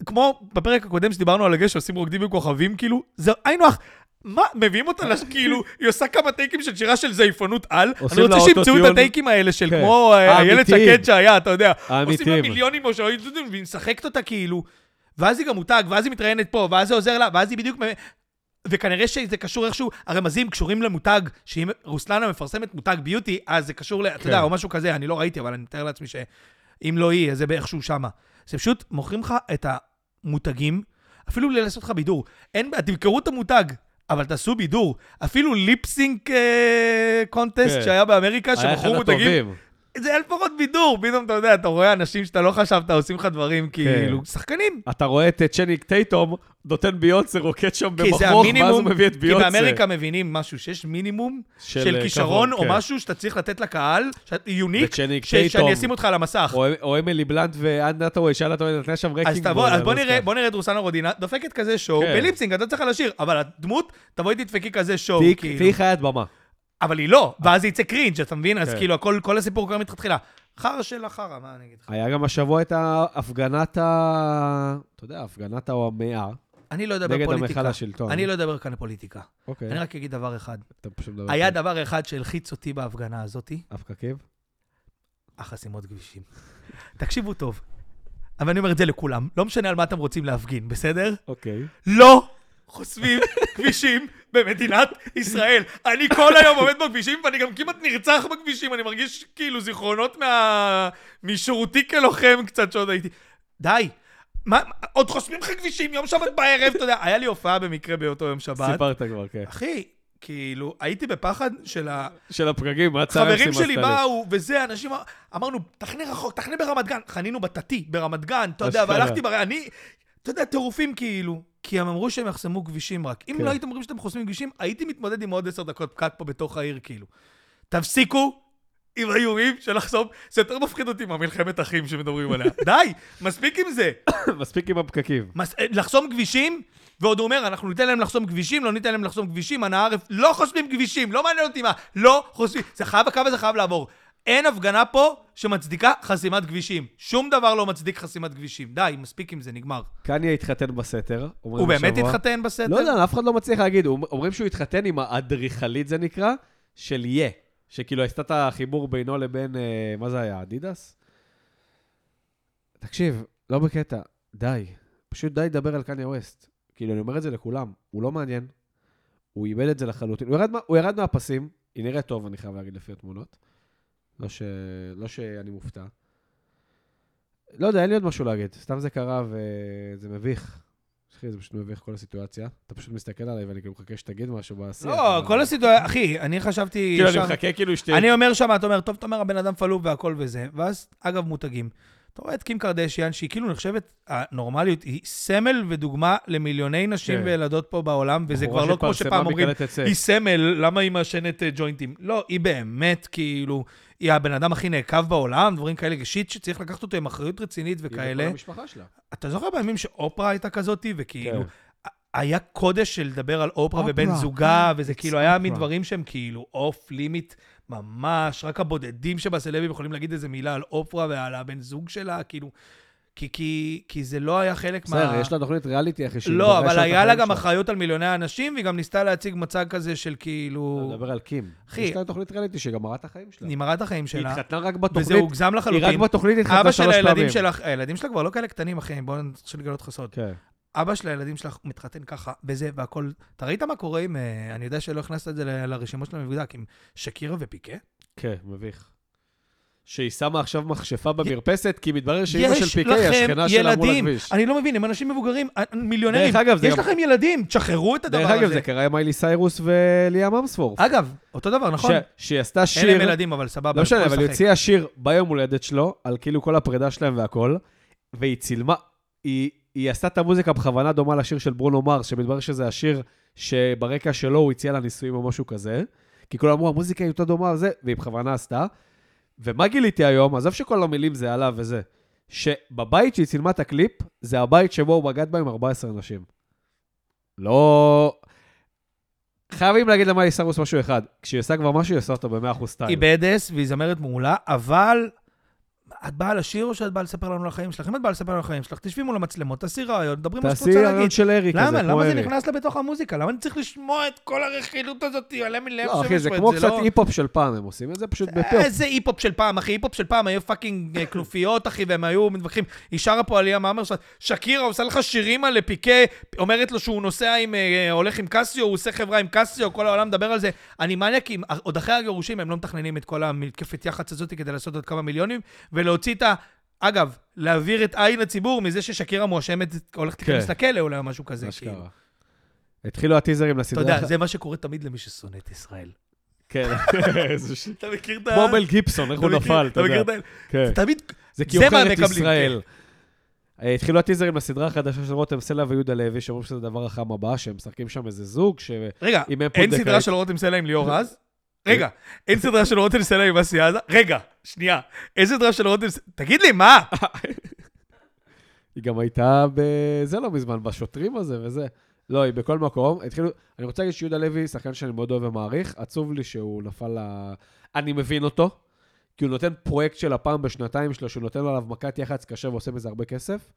כמו בפרק הקודם שדיברנו על הגש שעושים רוקדים וכוכבים, כאילו, זה היינו אך, מה, מביאים אותה, כאילו, היא עושה כמה טייקים של שירה של זייפונות על, אני רוצה שימצאו את הטייקים האלה של, כמו הילד שקד שהיה, אתה יודע, עושים לה מיליונים או שעודים, והיא משחקת אותה כאילו, ואז היא גם מותג, ואז היא מתראיינת פה, ואז זה עוזר לה, ואז היא בדיוק, וכנראה שזה קשור איכשהו, הרמזים קשורים למותג, שאם רוסלנה מפרסמת מותג ביוטי, אז זה קשור לה, אתה יודע, או משהו כזה, אני לא ראיתי, אבל אני מתאר לעצמי שאם לא היא, אז זה באיכשהו שמה. זה פשוט מוכרים לך את המותגים, אפילו לעשות לך בידור. תבקרו את המותג, אבל תעשו בידור. אפילו ליפסינק קונטסט שהיה באמריקה, שמכרו מותגים. זה לפחות בידור. פתאום אתה יודע, אתה רואה אנשים שאתה לא חשבת, עושים לך דברים כאילו, שחקנים. אתה רואה את צ'ניק טייטום, נותן ביוצר, רוקט שם במחוך, ואז הוא מביא את ביוצר. כי באמריקה מבינים משהו, שיש מינימום של כישרון, או משהו שאתה צריך לתת לקהל, יוניק, שאני אשים אותך על המסך. או אמילי בלנט ואנדה טווי, שאלה טווי, נתנה שם רקינג. אז בוא נראה את רוסלנה רודינה, דופקת כזה שואו, בליפסינג, אתה צריך לשיר, אבל הדמות, תבואי תדפקי כזה שואו. תהי חיית במה. אבל היא לא, ואז היא יצא קרינג', אתה מבין? אז כאילו, כל הסיפור כבר מתחילה. חרה של החרה, מה אני אגיד לך? היה גם השבוע את ההפגנת ה... אתה יודע, ההפגנת ה-100. אני לא אדבר פוליטיקה. נגד המחל השלטון. אני לא אדבר כאן לפוליטיקה. אוקיי. אני רק אגיד דבר אחד. היה דבר אחד שהלחיץ אותי בהפגנה הזאת. הפקקים? החסימות כבישים. תקשיבו טוב. אבל אני אומר את זה לכולם. לא משנה על מה אתם רוצים להפגין, בסדר? אוקיי. לא! חוסמים כבישים במדינת ישראל. אני כל היום עומד בכבישים, ואני גם כמעט נרצח בכבישים. אני מרגיש כאילו זיכרונות משירותי כלוחם קצת שעוד הייתי. די. עוד חוסמים לך כבישים יום שבת בערב, אתה יודע. היה לי הופעה במקרה באותו יום שבת. סיפרת כבר, כן. אחי, כאילו, הייתי בפחד של הפקקים. חברים שלי באו, וזה, אנשים אמרנו, תחנה רחוק, תחנה ברמת גן. חנינו בתתי, ברמת גן, אתה יודע, והלכתי אני, אתה יודע, טירופים כאילו. כי הם אמרו שהם יחסמו כבישים רק. אם לא הייתם אומרים שאתם חוסמים כבישים, הייתי מתמודד עם עוד 10 דקות פקק פה בתוך העיר, כאילו. תפסיקו עם האיומים של לחסום. זה יותר מפחיד אותי מהמלחמת אחים שמדברים עליה. די, מספיק עם זה. מספיק עם הפקקים. לחסום כבישים, ועוד הוא אומר, אנחנו ניתן להם לחסום כבישים, לא ניתן להם לחסום כבישים, לא חוסמים כבישים, לא מעניין אותי מה, לא חוסמים. זה חייב, הקו הזה חייב לעבור. אין הפגנה פה שמצדיקה חסימת כבישים. שום דבר לא מצדיק חסימת כבישים. די, מספיק עם זה, נגמר. קניה התחתן בסתר. הוא באמת התחתן בסתר? לא יודע, אף אחד לא מצליח להגיד. אומרים שהוא התחתן עם האדריכלית, זה נקרא, של יה. שכאילו עשתה את החיבור בינו לבין, מה זה היה, אדידס? תקשיב, לא בקטע. די. פשוט די דבר על קניה ווסט. כאילו, אני אומר את זה לכולם. הוא לא מעניין. הוא איבד את זה לחלוטין. הוא ירד מהפסים. היא נראית טוב, אני חייב להגיד לפי התמונות. לא שאני מופתע. לא יודע, אין לי עוד משהו להגיד. סתם זה קרה וזה מביך. אחי, זה פשוט מביך כל הסיטואציה. אתה פשוט מסתכל עליי ואני כאילו מחכה שתגיד משהו בעשייה. לא, כל הסיטואציה, אחי, אני חשבתי... כאילו, אני מחכה כאילו שתי... אני אומר שם, אתה אומר, טוב, אתה אומר, הבן אדם פלוב והכל וזה. ואז, אגב, מותגים. אתה רואה את קים קרדשיאן, שהיא כאילו נחשבת, הנורמליות, היא סמל ודוגמה למיליוני נשים וילדות פה בעולם, וזה כבר לא כמו שפעם אומרים, היא סמל, למה היא מאשנת ג'וינטים? לא, היא באמת כאילו, היא הבן אדם הכי נעקב בעולם, דברים כאלה גשית שצריך לקחת אותו עם אחריות רצינית וכאלה. היא בכל המשפחה שלה. אתה זוכר בימים שאופרה הייתה כזאת, וכאילו, היה קודש של לדבר על אופרה ובן זוגה, וזה כאילו היה מדברים שהם כאילו אוף לימיט, ממש, רק הבודדים שבסלבים יכולים להגיד איזה מילה על אופרה ועל הבן זוג שלה, כאילו, כי זה לא היה חלק מה... בסדר, יש לה תוכנית ריאליטי אחרי שהיא... לא, אבל היה לה גם אחריות על מיליוני האנשים, והיא גם ניסתה להציג מצג כזה של כאילו... לדבר על קים. יש לה תוכנית ריאליטי שגם מראה את החיים שלה. היא מראה את החיים שלה. היא התחתנה רק בתוכנית. וזה הוגזם לחלוטין. היא רק בתוכנית התחתנה 3 פעמים. הילדים שלה כבר לא כאלה קטנים, אחי, בואו נגלות חסות. אבא של הילדים שלך מתחתן ככה, בזה והכל. אתה ראית מה קורה עם, אני יודע שלא הכנסת את זה לרשימות של המבדק, עם שקירה ופיקה? כן, מביך. שהיא שמה עכשיו מחשפה במרפסת, כי מתברר שאימא של פיקה היא השכנה שלה מול הכביש. אני לא מבין, הם אנשים מבוגרים, מיליונרים. יש לכם ילדים, תשחררו את הדבר הזה. דרך אגב, זה קרה עם איילי סיירוס וליאם אמספורף. אגב, אותו דבר, נכון? שהיא עשתה שיר... אין להם ילדים, אבל סבבה. לא משנה, אבל היא הוציאה שיר ביום הולדת שלו, על כאילו כל הפרידה שלהם והכל, והיא צילמה, היא עשתה את המוזיקה בכוונה דומה לשיר של ברונו מרס, שמדבר שזה השיר שברקע שלו הוא הציע לניסויים או משהו כזה, כי כולם אמרו, המוזיקה היא יותר דומה על זה, והיא בכוונה עשתה. ומה גיליתי היום? עזב שכל המילים זה עליו וזה, שבבית שהיא צילמה את הקליפ, זה הבית שבו הוא בגד בהם 14 נשים. לא... חייבים להגיד למה היא סרוס משהו אחד. כשהיא עושה כבר משהו, היא עושה אותו ב-100% סטייל. היא בדס והיא זמרת מעולה, אבל... את באה לשיר או שאת באה לספר לנו לחיים שלך? אם את באה לספר לנו לחיים שלך, תשבי מול המצלמות, תעשי רעיון, דברים מה שאת רוצה להגיד. למה זה נכנס לה בתוך המוזיקה? למה אני צריך לשמוע את כל הרכילות הזאת? לא, אחי, זה כמו קצת אי-פופ של פעם, הם עושים את זה פשוט בפיופ. איזה אי-פופ של פעם, אחי, אי-פופ של פעם, היו פאקינג כנופיות, אחי, והם היו מתווכחים. היא שרה פה עליה, מה אמרת? שקירה עושה לך שירים על פיקה, אומרת לו שהוא נוסע עם, הולך עם קסיו, הוא עושה חברה עם קסיו, כל העולם מדבר על זה. אני מניאק, עוד אחרי הגירושים, הם לא מתכננים את כל המתקפת יח"צ הזאת כדי לעשות עוד כמה מיליונים, ולהוציא את ה... אגב, להעביר את עין הציבור מזה ששקירה מואשמת הולכת להיכנס לכלא, אולי משהו כזה. אשכרה. התחילו הטיזרים לסדרה. אתה יודע, זה מה שקורה תמיד למי ששונא את ישראל. כן. אתה מכיר את ה... כמו מל גיבסון, איך הוא נפל, אתה יודע. אתה מכיר את ה... זה כי אוכל את ישראל. התחילו הטיזרים לסדרה החדשה של רותם סלע ויהודה לוי, שאומרים שזה הדבר החם הבא, שהם משחקים שם איזה זוג, ש... רגע, אין סדרה של רותם סלע עם ליאור אז? רגע, אין סדרה של רוטל סלע עם עשייה הזה? רגע, שנייה, אין סדרה של רוטל סלע... תגיד לי, מה? היא גם הייתה בזה לא מזמן, בשוטרים הזה וזה. לא, היא בכל מקום. התחילו... אני רוצה להגיד שיהודה לוי, שחקן שאני מאוד אוהב ומעריך, עצוב לי שהוא נפל לה... אני מבין אותו, כי הוא נותן פרויקט של הפעם בשנתיים שלו, שהוא נותן עליו מכת יח"צ קשה ועושה מזה הרבה כסף.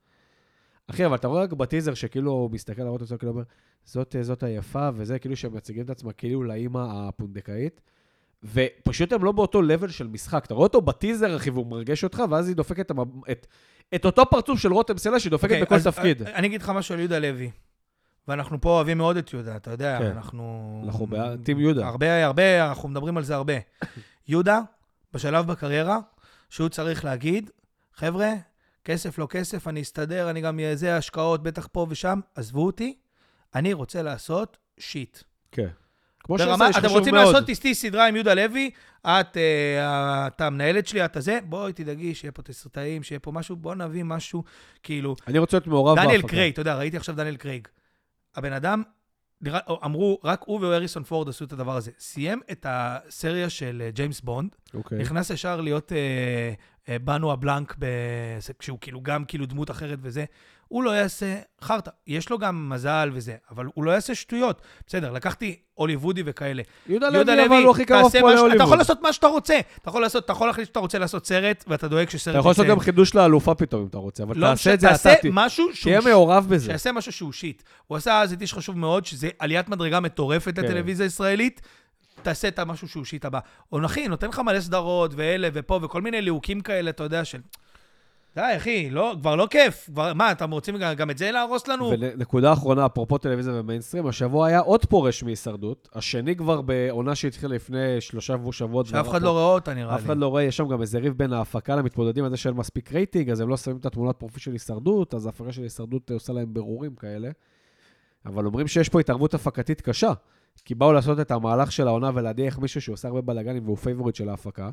אחי, אבל אתה רואה רק בטיזר שכאילו הוא מסתכל על רוטל סלע, כאילו אומר, זאת היפה, וזה כאילו שהם מציגים את עצמה, כאילו לאמא הפונדקאית. ופשוט הם לא באותו לבל של משחק. אתה רואה אותו בטיזר, אחי, והוא מרגש אותך, ואז היא דופקת את אותו פרצוף של רותם סלע שדופקת בכל תפקיד. אני אגיד לך משהו על יהודה לוי, ואנחנו פה אוהבים מאוד את יהודה, אתה יודע, אנחנו בעתים יהודה. הרבה, אנחנו מדברים על זה הרבה. יהודה, בשלב בקריירה, שהוא צריך להגיד, חבר'ה, כסף לא כסף, אני אסתדר, אני גם איזה השקעות, בטח פה ושם, עזבו אותי, אני רוצה לעשות שיט. כן. אתם רוצים לעשות איסטי סדרה עם יהודה לוי, אתה המנהלת שלי, אתה זה, בואי תדאגי שיהיה פה תסרטאים, שיהיה פה משהו, בואו נביא משהו, כאילו... אני רוצה להיות מעורב בהפקה. דניאל קרייג, אתה יודע, ראיתי עכשיו דניאל קרייג. הבן אדם, אמרו, רק הוא והריסון פורד עשו את הדבר הזה. סיים את הסריה של ג'יימס בונד, נכנס ישר להיות בנו הבלנק, שהוא כאילו גם דמות אחרת וזה, הוא לא יעשה חרטה. יש לו גם מזל וזה, אבל הוא לא יעשה שטויות. בסדר, לקחתי הוליוודי וכאלה. יהודה לוי, אתה יכול לעשות מה שאתה רוצה. אתה יכול להחליט שאתה רוצה לעשות סרט, ואתה דואג שסרט יצא. אתה יכול לעשות גם חידוש לאלופה פתאום אם אתה רוצה, אבל תעשה את זה, תהיה מעורב בזה. תעשה משהו שהוא שיט. הוא עשה, זה איש חשוב מאוד, שזה עליית מדרגה מטורפת לטלוויזיה הישראלית, תעשה את המשהו שהוא שיט הבא. או נכי, נותן לך מלא סדרות ואלה ופה וכל מיני ליהוקים כאלה, אתה יודע, של... די, אחי, כבר לא כיף. מה, אתם רוצים גם את זה להרוס לנו? ונקודה האחרונה, אפרופו טלוויזיה ומיינסטרים, השבוע היה עוד פורש מהישרדות, השני כבר בעונה שהתחיל לפני 3 שבועות. שאף אחד לא רואה אותה, נראה לי. אף אחד לא רואה, יש שם גם איזה ריב בין ההפקה למתמודדים הזה של מספיק רייטינג, אז הם לא שמים את התמונת פרופיל של הישרדות, אז ההפקה של הישרדות עושה להם ברורים כאלה. אבל אומרים שיש פה התערבות הפקתית קשה, כי באו לעשות את המהלך של העונה ולהדיח מישהו שעושה הרבה בלגנים והוא פייבוריט של ההפקה,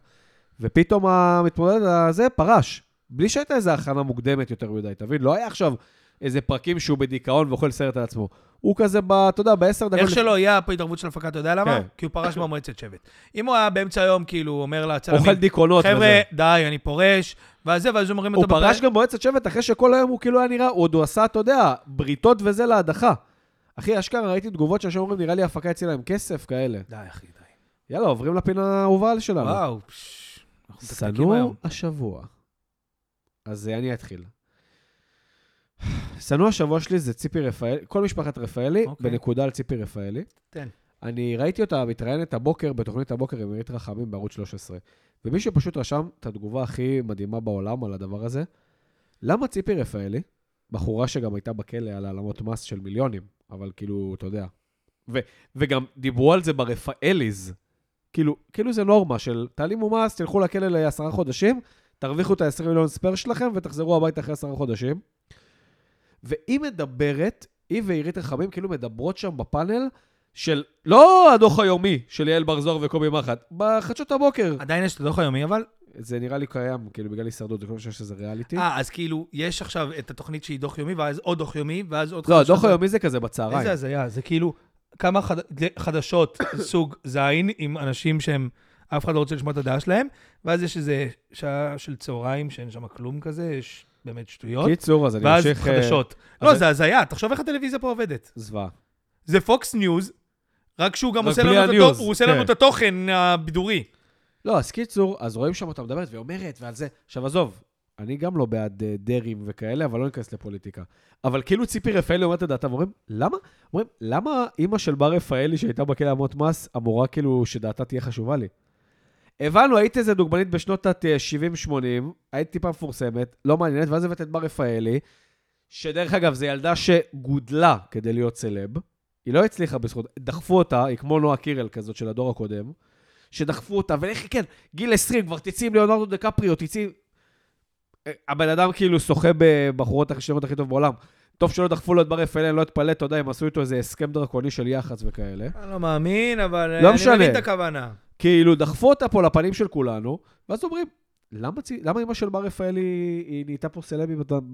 ופתאום המתמודד הזה פרש. בלי שהייתה איזו הכנה מוקדמת יותר מדי, תבין? לא היה עכשיו איזה פרקים שהוא בדיכאון ואוכל סרט על עצמו. הוא כזה, אתה יודע, ב10 דקות... איך שלא יהיה פה התערבות של הפקה, אתה יודע למה? כי הוא פרש מהמועצת שבט. אם הוא היה באמצע היום, כאילו, הוא אומר להצלמים... אוכל דיכאונות. חבר'ה, די, אני פורש, ואז אומרים אותו... הוא פרש גם מועצת שבט, אחרי שכל היום הוא כאילו היה נראה, הוא עוד עשה, אתה יודע, בריתות וזה להדחה. אחי, אשכרה, ראיתי תגובות שאנשים אומרים, נראה לי ההפקה הצילה להם כסף כאלה. די, אחי, די. יאללה, עוברים לפינה האהובה שלנו. וואו, שנוא השבוע. אז אני אתחיל. שנוא השבוע שלי זה ציפי רפאלי, כל משפחת רפאלי, בנקודה על ציפי רפאלי. תן. אני ראיתי אותה מתראיינת הבוקר, בתוכנית הבוקר עם עירית רחמים בערוץ 13. ומישהו פשוט רשם את התגובה הכי מדהימה בעולם על הדבר הזה. למה ציפי רפאלי, בחורה שגם הייתה בכלא על העלמות מס של מיליונים, אבל כאילו, אתה יודע. וגם דיברו על זה ברפאליז. כאילו זה נורמה של תעלימו מס, תלכו לכלא ל10 חודשים, תרוויחו את ה20 מיליון ספר שלכם, ותחזרו הביתה אחרי 10 חודשים. והיא מדברת, היא ועירית רחמים, כאילו מדברות שם בפאנל, של, לא הדוח היומי, של יעל בר זוהר וקובי מחט, בחדשות הבוקר. עדיין יש את הדוח היומי, אבל... זה נראה לי קיים, כאילו בגלל הישרדות, זה כל משהו שזה ריאליטי. אז כאילו, יש עכשיו את התוכנית שהיא דוח יומי, ואז עוד דוח יומי, ואז עוד חדשות. לא, דוח היומי זה כזה בצהריים. איזה הזיה, זה כאילו, כמה חדשות סוג זין עם אנשים שהם אף אחד לא רוצה לשמוע את הדעה שלהם, ואז יש איזו שעה של צהריים שאין שם כלום כזה, יש באמת שטויות. קיצור, אז אני אמשיך... ואז חדשות. לא, זה הזיה, תחשוב איך הטלוויזיה פה עובדת. זווה. זה פוקס ניוז, רק שהוא גם עושה לנו את התוכן הבידורי. לא, אז קיצור, אז רואים שם אותה מדברת ואומרת, ועל זה, עכשיו עזוב, אני גם לא בעד דרים וכאלה, אבל לא נכנס לפוליטיקה. אבל כאילו ציפי רפאלי אומרת את דעתם, אומרים, למה? אומרים, למה אמא של בר רפאלי שהייתה בכלא עמות מס, אמורה כאילו שדעתה תהיה חשובה לי? הבנו, הייתי איזה דוגמנית בשנות ה-70-80, הייתי טיפה מפורסמת, לא מעניינת, ואז הבאת את בר רפאלי, שדרך אגב, זו ילדה שגודלה כדי להיות סלב, היא לא הצליחה בזכות, דחפו אותה, היא כמו נועה קירל כזאת של הדור הקודם, שדחפו אותה, ולכי כן, גיל 20, כבר תצאים ליאונרדו דקפריו, תצאים... הבן אדם כאילו שוחה בבחורות החשבות הכי טוב בעולם, טוב שלא דחפו לו את בר רפאלי, אני לא אתפלא, אתה יודע, הם עשו איתו איזה הסכם דרקוני של יח"צ וכאלה. אני לא מאמין, אבל לא אני מבין את הכוונה. כאילו, דחפו אותה פה לפנים של כולנו, ואז אומרים, למה אמא של בר רפאלי, היא נהייתה פה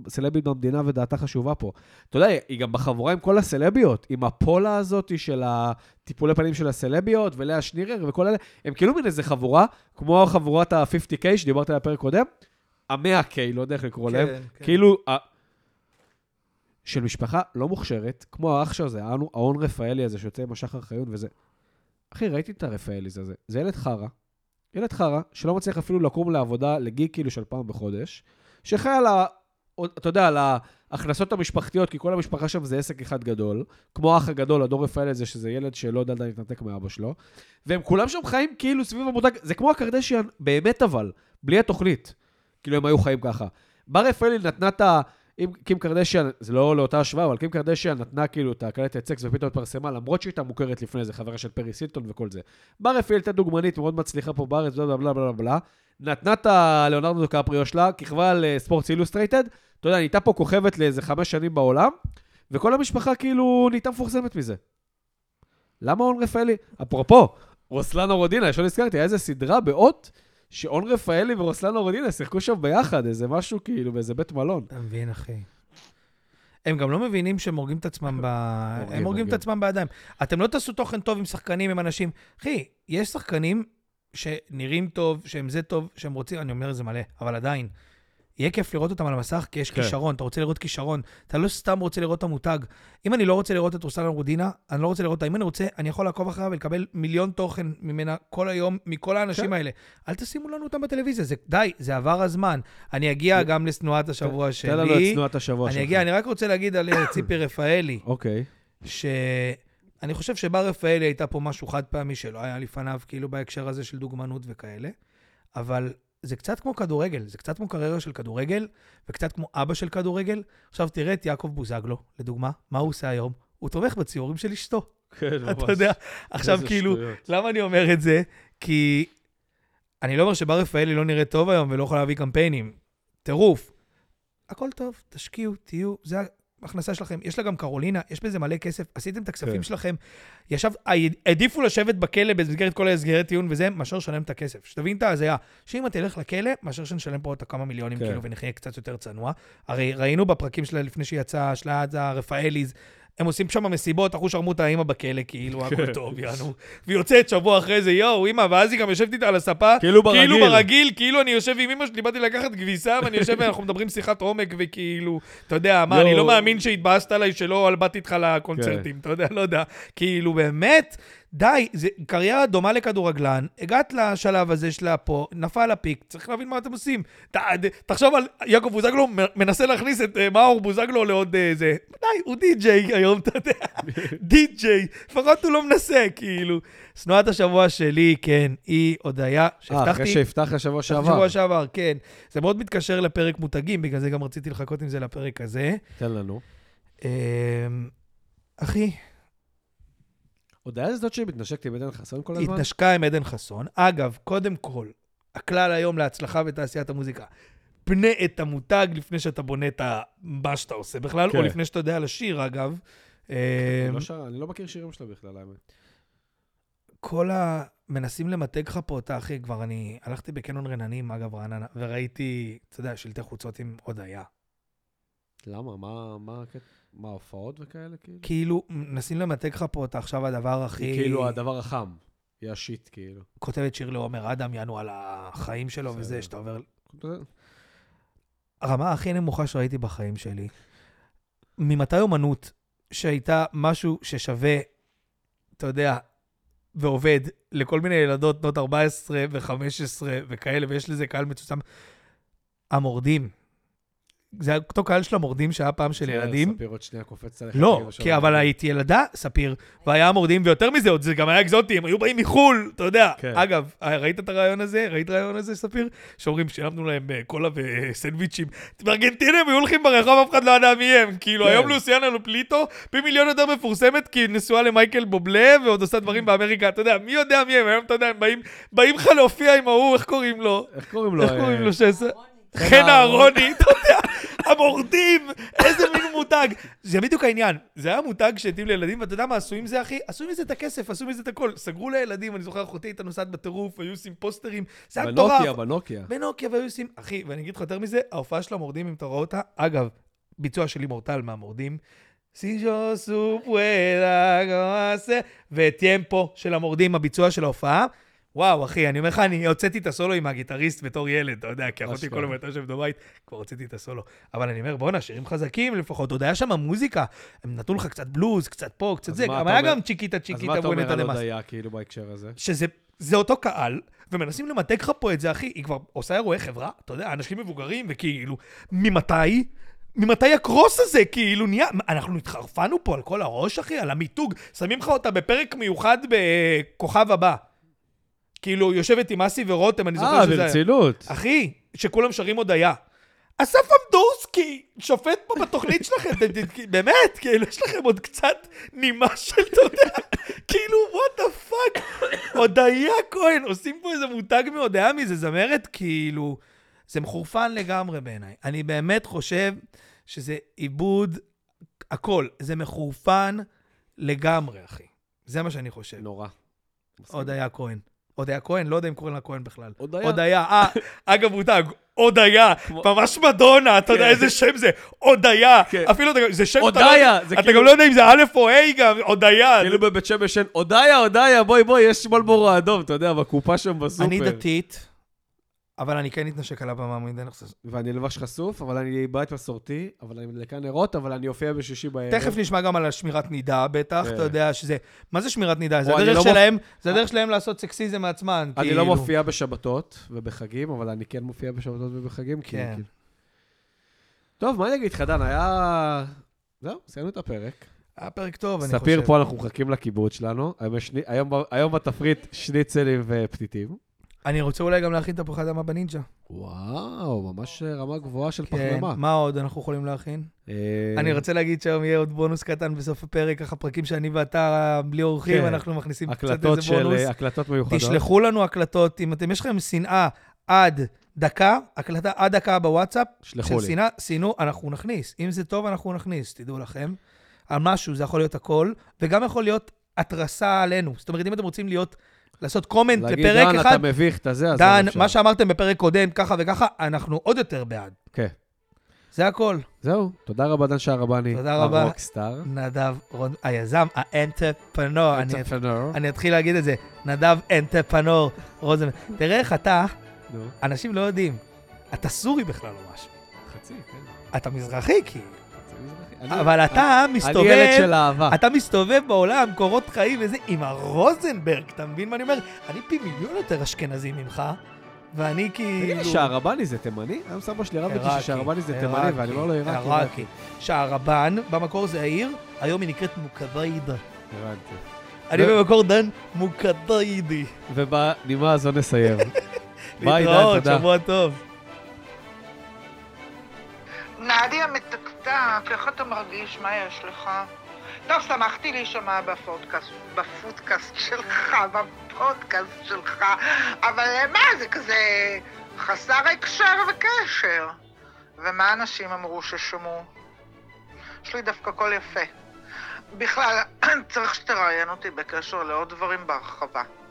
סלבית במדינה ודעתה חשובה פה? אתה יודע, היא גם בחבורה עם כל הסלביות, עם הפולה הזאת של הטיפולי פנים של הסלביות, ולאה שנירר וכל אלה, הם כאילו מן איזה חבורה, כמו חבורת ה-50K שדיברת על הפרק קודם, ה-100K, לא יודע איך לקרוא להם, כאילו... של משפחה לא מוכשרת, כמו האח של זה, ההון רפאלי הזה שיוצא עם השחר חיון וזה. אחי, ראיתי את הרפאלי הזה, זה ילד חרה, ילד חרה שלא מצליח אפילו לקום לעבודה לגיק כאילו של פעם בחודש, שחי על, אתה יודע, על ההכנסות המשפחתיות, כי כל המשפחה שם זה עסק אחד גדול, כמו האח הגדול, הדור רפאלי הזה, שזה ילד שלא יודע עדיין להתנתק מאבא שלו, והם כולם שם חיים כאילו סביב המותג, זה כמו הקרדשיאן, באמת אבל, בלי התוכנית, כאילו הם היו חיים ככה. בר רפאלי נתנה את ה... אם קים קרדשיאן, זה לא לאותה השוואה, אבל קים קרדשיאן נתנה כאילו את הקלטת את סקס ופתאום התפרסמה, למרות שהייתה מוכרת לפני זה, חברה של פרי סילטון וכל זה. בר רפאלי הייתה דוגמנית, מאוד מצליחה פה בארץ, בלה בלה בלה בלה, נתנה את הלאונרדו דיקפריו שלה, ככבה לספורטס אילוסטרייטד, אתה יודע, נהייתה פה כוכבת לאיזה 5 שנים בעולם, וכל המשפחה כאילו נהייתה מפורסמת מזה. למה און רפאלי? אפרופו, רוסלנה רודינה, ישר נזכרתי, היה איזה סדרה באות, שאון רפאלי ורוסלנה רודינס שיחקו שם ביחד, איזה משהו כאילו, באיזה בית מלון. אתה מבין, אחי. הם גם לא מבינים שהם מורגים את עצמם הם מורגים את עצמם בידיים. אתם לא תעשו תוכן טוב עם שחקנים, עם אנשים. אחי, יש שחקנים שנראים טוב, שהם זה טוב, שהם רוצים, אני אומר את זה מלא, אבל עדיין. יהיה כיף לראות אותם על המסך, כי יש כישרון, אתה רוצה לראות כישרון, אתה לא סתם רוצה לראות את המותג. אם אני לא רוצה לראות את רוסלנה רודיניה, אני לא רוצה לראות אותה, אם אני רוצה, אני יכול לעקוב אחריה ולקבל מיליון תוכן ממנה כל היום, מכל האנשים האלה. אל תשימו לנו אותם בטלוויזיה, זה די, זה עבר הזמן. אני אגיע גם לתנועת השבוע שלי. תן לנו את תנועת השבוע שלי. אני רק רוצה להגיד על ציפי רפאלי, שאני חושב שבר רפאלי הייתה פה משהו חד פעמי שלא היה לפניו, כאילו בהקשר הזה של דוגמנות וכאלה, אבל זה קצת כמו כדורגל, זה קצת כמו קריירה של כדורגל, וקצת כמו אבא של כדורגל. עכשיו תראה את יעקב בוזגלו, לדוגמה, מה הוא עושה היום? הוא תומך בציורים של אשתו. כן, ממש. אתה יודע, עכשיו כאילו, למה אני אומר את זה? כי אני לא אומר שבר רפאלי לא נראה טוב היום, ולא יכול להביא קמפיינים. טירוף. הכל טוב, תשקיעו, תהיו, זה ההכנסה שלכם. יש לה גם קרולינה, יש בזה מלא כסף, עשיתם את הכספים שלכם, ישב, עדיפו לשבת בכלא במסגרת כל הסגרת טיעון וזה, מאשר שנשלם את הכסף. שתבין את ההזיה, שאם אתה הלך לכלא, מאשר שנשלם פה עוד כמה מיליונים, כאילו, ונחיה קצת יותר צנוע. הרי ראינו בפרקים שלה, לפני שיצא, שלה, הרפאליז, הם עושים שם המסיבות, אחו שרמו את האמא בכלא, כאילו, הכל טוב, יענו. ויוצאת שבוע אחרי זה, יואו, אמא, ואז היא גם יושבת איתה על הספה, כאילו ברגיל, כאילו אני יושב עם אמא שלי, באתי לקחת כביסה, ואני יושב, ואנחנו מדברים שיחת עומק, וכאילו, אתה יודע, מה, אני לא מאמין שהתבאסת עליי, שלא הלבאתי איתך לקונצרטים, אתה יודע, לא יודע. כאילו, באמת, די, קריירה דומה לכדורגלן, הגעת לשלב הזה שלה פה, נפל הפיק, צריך להבין מה אתם עושים. תחשוב על יעקב בוזגלו, מנסה להכניס את מאור בוזגלו לעוד איזה, די, הוא די-ג'יי היום, אתה יודע, די-ג'יי, לפחות הוא לא מנסה, כאילו. סנועת השבוע שלי, כן, היא הודעה שהבטחתי. אחרי שהבטח השבוע שעבר. השבוע שעבר, כן. זה מאוד מתקשר לפרק מותגים, בגלל זה גם רציתי לחכות עם זה לפרק הזה. תן לנו. אחי, הודעה זאת שהיא מתנשקת עם עדן חסון כל הזמן? התנשקה עם עדן חסון. אגב, קודם כל, הכלל היום להצלחה בתעשיית המוזיקה, פנה את המותג לפני שאתה בונה את מה שאתה עושה בכלל, או לפני שאתה יודע על השיר, אגב. אני לא מכיר שירים שלה בכלל, האמת. כל המנסים למתג לך פה אותה, אחי, כבר אני הלכתי בקנון רננים, אגב, רעננה, וראיתי, אתה יודע, שלטי חוצות עם הודעה. למה? מה הקטע? מה, הופעות וכאלה? כאילו, נסים למתג לך פה, אתה עכשיו הדבר הכי... כאילו, הדבר החם, ישית, כאילו. כותבת שיר לעומר אדם, יענו על החיים שלו וזה, שאתה עובר... הרמה הכי נמוכה שראיתי בחיים שלי. ממתי אומנות שהייתה משהו ששווה, אתה יודע, ועובד לכל מיני ילדות, בנות 14 ו-15 וכאלה, ויש לזה קהל מצוצם, המורדים. זה אותו קהל של המורדים שהיה פעם של ילדים. ספיר עוד שנייה קופץ עליך. לא, כי אבל הייתי ילדה, ספיר, והיה המורדים, ויותר מזה עוד, זה גם היה אקזוטי, הם היו באים מחול, אתה יודע. אגב, ראית את הרעיון הזה? ראית רעיון הזה, ספיר? שאומרים, שילמנו להם קולה וסנדוויצ'ים. בארגנטינה הם היו הולכים ברחוב, אף אחד לא יודע מי הם. כאילו, היום לוסיאנה לופליטו, פי מיליון יותר מפורסמת, כי נשואה למייקל בובלה, ועוד עושה דברים באמריקה. אתה יודע, מי יודע מי הם? היום, אתה יודע, הם באים חלופיה עם ההוא, איך קוראים לו? איך קוראים לו? איך קוראים לו שסע? חן הארוני, אתה יודע, המורדים, איזה מין מותג. זה בדיוק העניין, זה היה מותג שהתאים לילדים, ואתה יודע מה, עשו עם זה אחי? עשו עם זה את הכסף, עשו עם זה את הכל. סגרו לילדים, אני זוכר, אחותי הייתה נוסעת בטירוף, היו עושים פוסטרים, זה היה תורף. בנוקיה, והיו עושים, אחי, ואני אגיד לך יותר מזה, ההופעה של המורדים, אם אתה רואה אותה, אגב, ביצוע שלי מורטל מהמורדים, סיג'ו סופוילה גמאסה, וטיימפו של המורדים, הביצוע של ההופעה, וואו, אחי, אני אומר לך, אני הוצאתי את הסולו עם הגיטריסט בתור ילד, אתה יודע, כי אחותי כל המטה שם בבית, כבר הוצאתי את הסולו. אבל אני אומר, בואו נשירים חזקים, לפחות עוד היה שם המוזיקה, הם נתנו לך קצת בלוז, קצת פה, קצת זה, גם היה גם צ'יקיטה, אז מה אתה אומר על הודעה, כאילו, בהקשר הזה? שזה אותו קהל, ומנסים למתג לך פה את זה, אחי, היא כבר עושה אירועי חברה, אתה יודע, אנשים מבוגרים, וכאילו, ממתי הקרוס הזה? כאילו נהיה, אנחנו התחרפנו פה על כל הראש, אחי, על המיתוג, שמים לך אותה בפרק מיוחד בכוכב הבא. כאילו, יושבת עם אסי ורותם, אני זוכר שזה... ברצילות. אחי, שכולם שרים הודעה. אסף עמדורסקי, שופט פה בתוכנית שלכם, באמת, כאילו, יש לכם עוד קצת נימה של תודה. כאילו, what the fuck? הודעה כהן, עושים פה איזה מותג מהודעה מזה, זמרת, כאילו, זה מחורפן לגמרי בעיניי. אני באמת חושב שזה איבוד הכל. זה מחורפן לגמרי, אחי. זה מה שאני חושב. נורא. הודעה כהן. הודיה כהן, לא יודע אם קוראים לה כהן בכלל. הודיה. אגב, מותג, הודיה. ממש מדונה, אתה יודע איזה שם זה. הודיה. אפילו, זה שם... הודיה. אתה גם לא יודע אם זה א' או א' גם, הודיה. כאילו בבית שם ישן, הודיה, בואי, יש מלבורו האדום, אתה יודע, בקופה שם בסופר. אני דתית, אבל אני כן אתנשק על הבמה מידי נחסס. ואני לבש חשוף, אבל אני בית מסורתי, אבל אני מדלקה נרות, אבל אני הופיע בשישי בערב. תכף נשמע גם על שמירת נידה, בטח, אתה יודע שזה... מה זה שמירת נידה? זה הדרך שלהם, זה הדרך שלהם לעשות סקסיזם מעצמן. אני לא מופיע בשבתות ובחגים, אבל אני כן מופיע בשבתות ובחגים, כי... טוב, מה אני אגיד לך, דן? היה... זהו, סיימנו את הפרק. היה פרק טוב, אני חושב. ספיר, פה אנחנו מחכים לקיבוץ שלנו. היום בתפריט שניצלים ופתיתים. אני רוצה אולי גם להכין תפוחי אדמה בנינג'ה. וואו, ממש רמה גבוהה של פחדמה. מה עוד אנחנו יכולים להכין? אני רוצה להגיד שהיום יהיה עוד בונוס קטן בסוף הפרק, ככה פרקים שאני ואתה בלי אורחים, אנחנו מכניסים קצת איזה בונוס. הקלטות מיוחדות. תשלחו לנו הקלטות, אם אתם, יש לכם שנאה עד דקה, הקלטה עד דקה בוואטסאפ, שלחו לי. שנאה, שינו, אנחנו נכניס. אם זה טוב, אנחנו נכניס, תדעו לכם. על משהו, זה יכול להיות הכל, וגם יכול להיות התרסה עלינו. זאת אומרת, אם אתם רוצים להיות לעשות קומנט לפרק אחד. להגיד, דן, אתה מביך את זה, אז זה אפשר. דן, מה שאמרתם בפרק קודם, ככה וככה, אנחנו עוד יותר בעד. כן. זה הכל. זהו. תודה רבה, דן שרבני. תודה רבה. הרוקסטאר. נדב, היזם, האנטרפנור. אני אתחיל להגיד את זה. נדב, אנטרפנור. רוזנברג. תראה איך אתה, אנשים לא יודעים, אתה סורי בכלל או משהו. חצי, כן. אתה מזרחי, כי... אבל אתה מסתובב, אתה מסתובב בעולם, קורות חיים וזה, עם הרוזנברג, אתה מבין מה אני אומר? אני פי מיליון יותר אשכנזי ממך, ואני כאילו... תגיד לי, שערבני זה תימני? היום סבא שלי רב איתי ששערבני זה תימני, ואני אומר לו עיראקי. שערבן, במקור זה העיר, היום היא נקראת מוקדיידה. הבנתי. אני במקור דן מוקדיידי. ובנימה הזו נסיים. להתראות, שבוע טוב. נעדי המתקתק, איך אתה מרגיש? מה יש לך? טוב, שמחתי להישמע בפודקאסט שלך, אבל מה, זה כזה חסר הקשר וקשר. ומה אנשים אמרו ששמעו? יש לי דווקא קול יפה. בכלל, צריך שתראיין אותי בקשר לעוד דברים בהרחבה.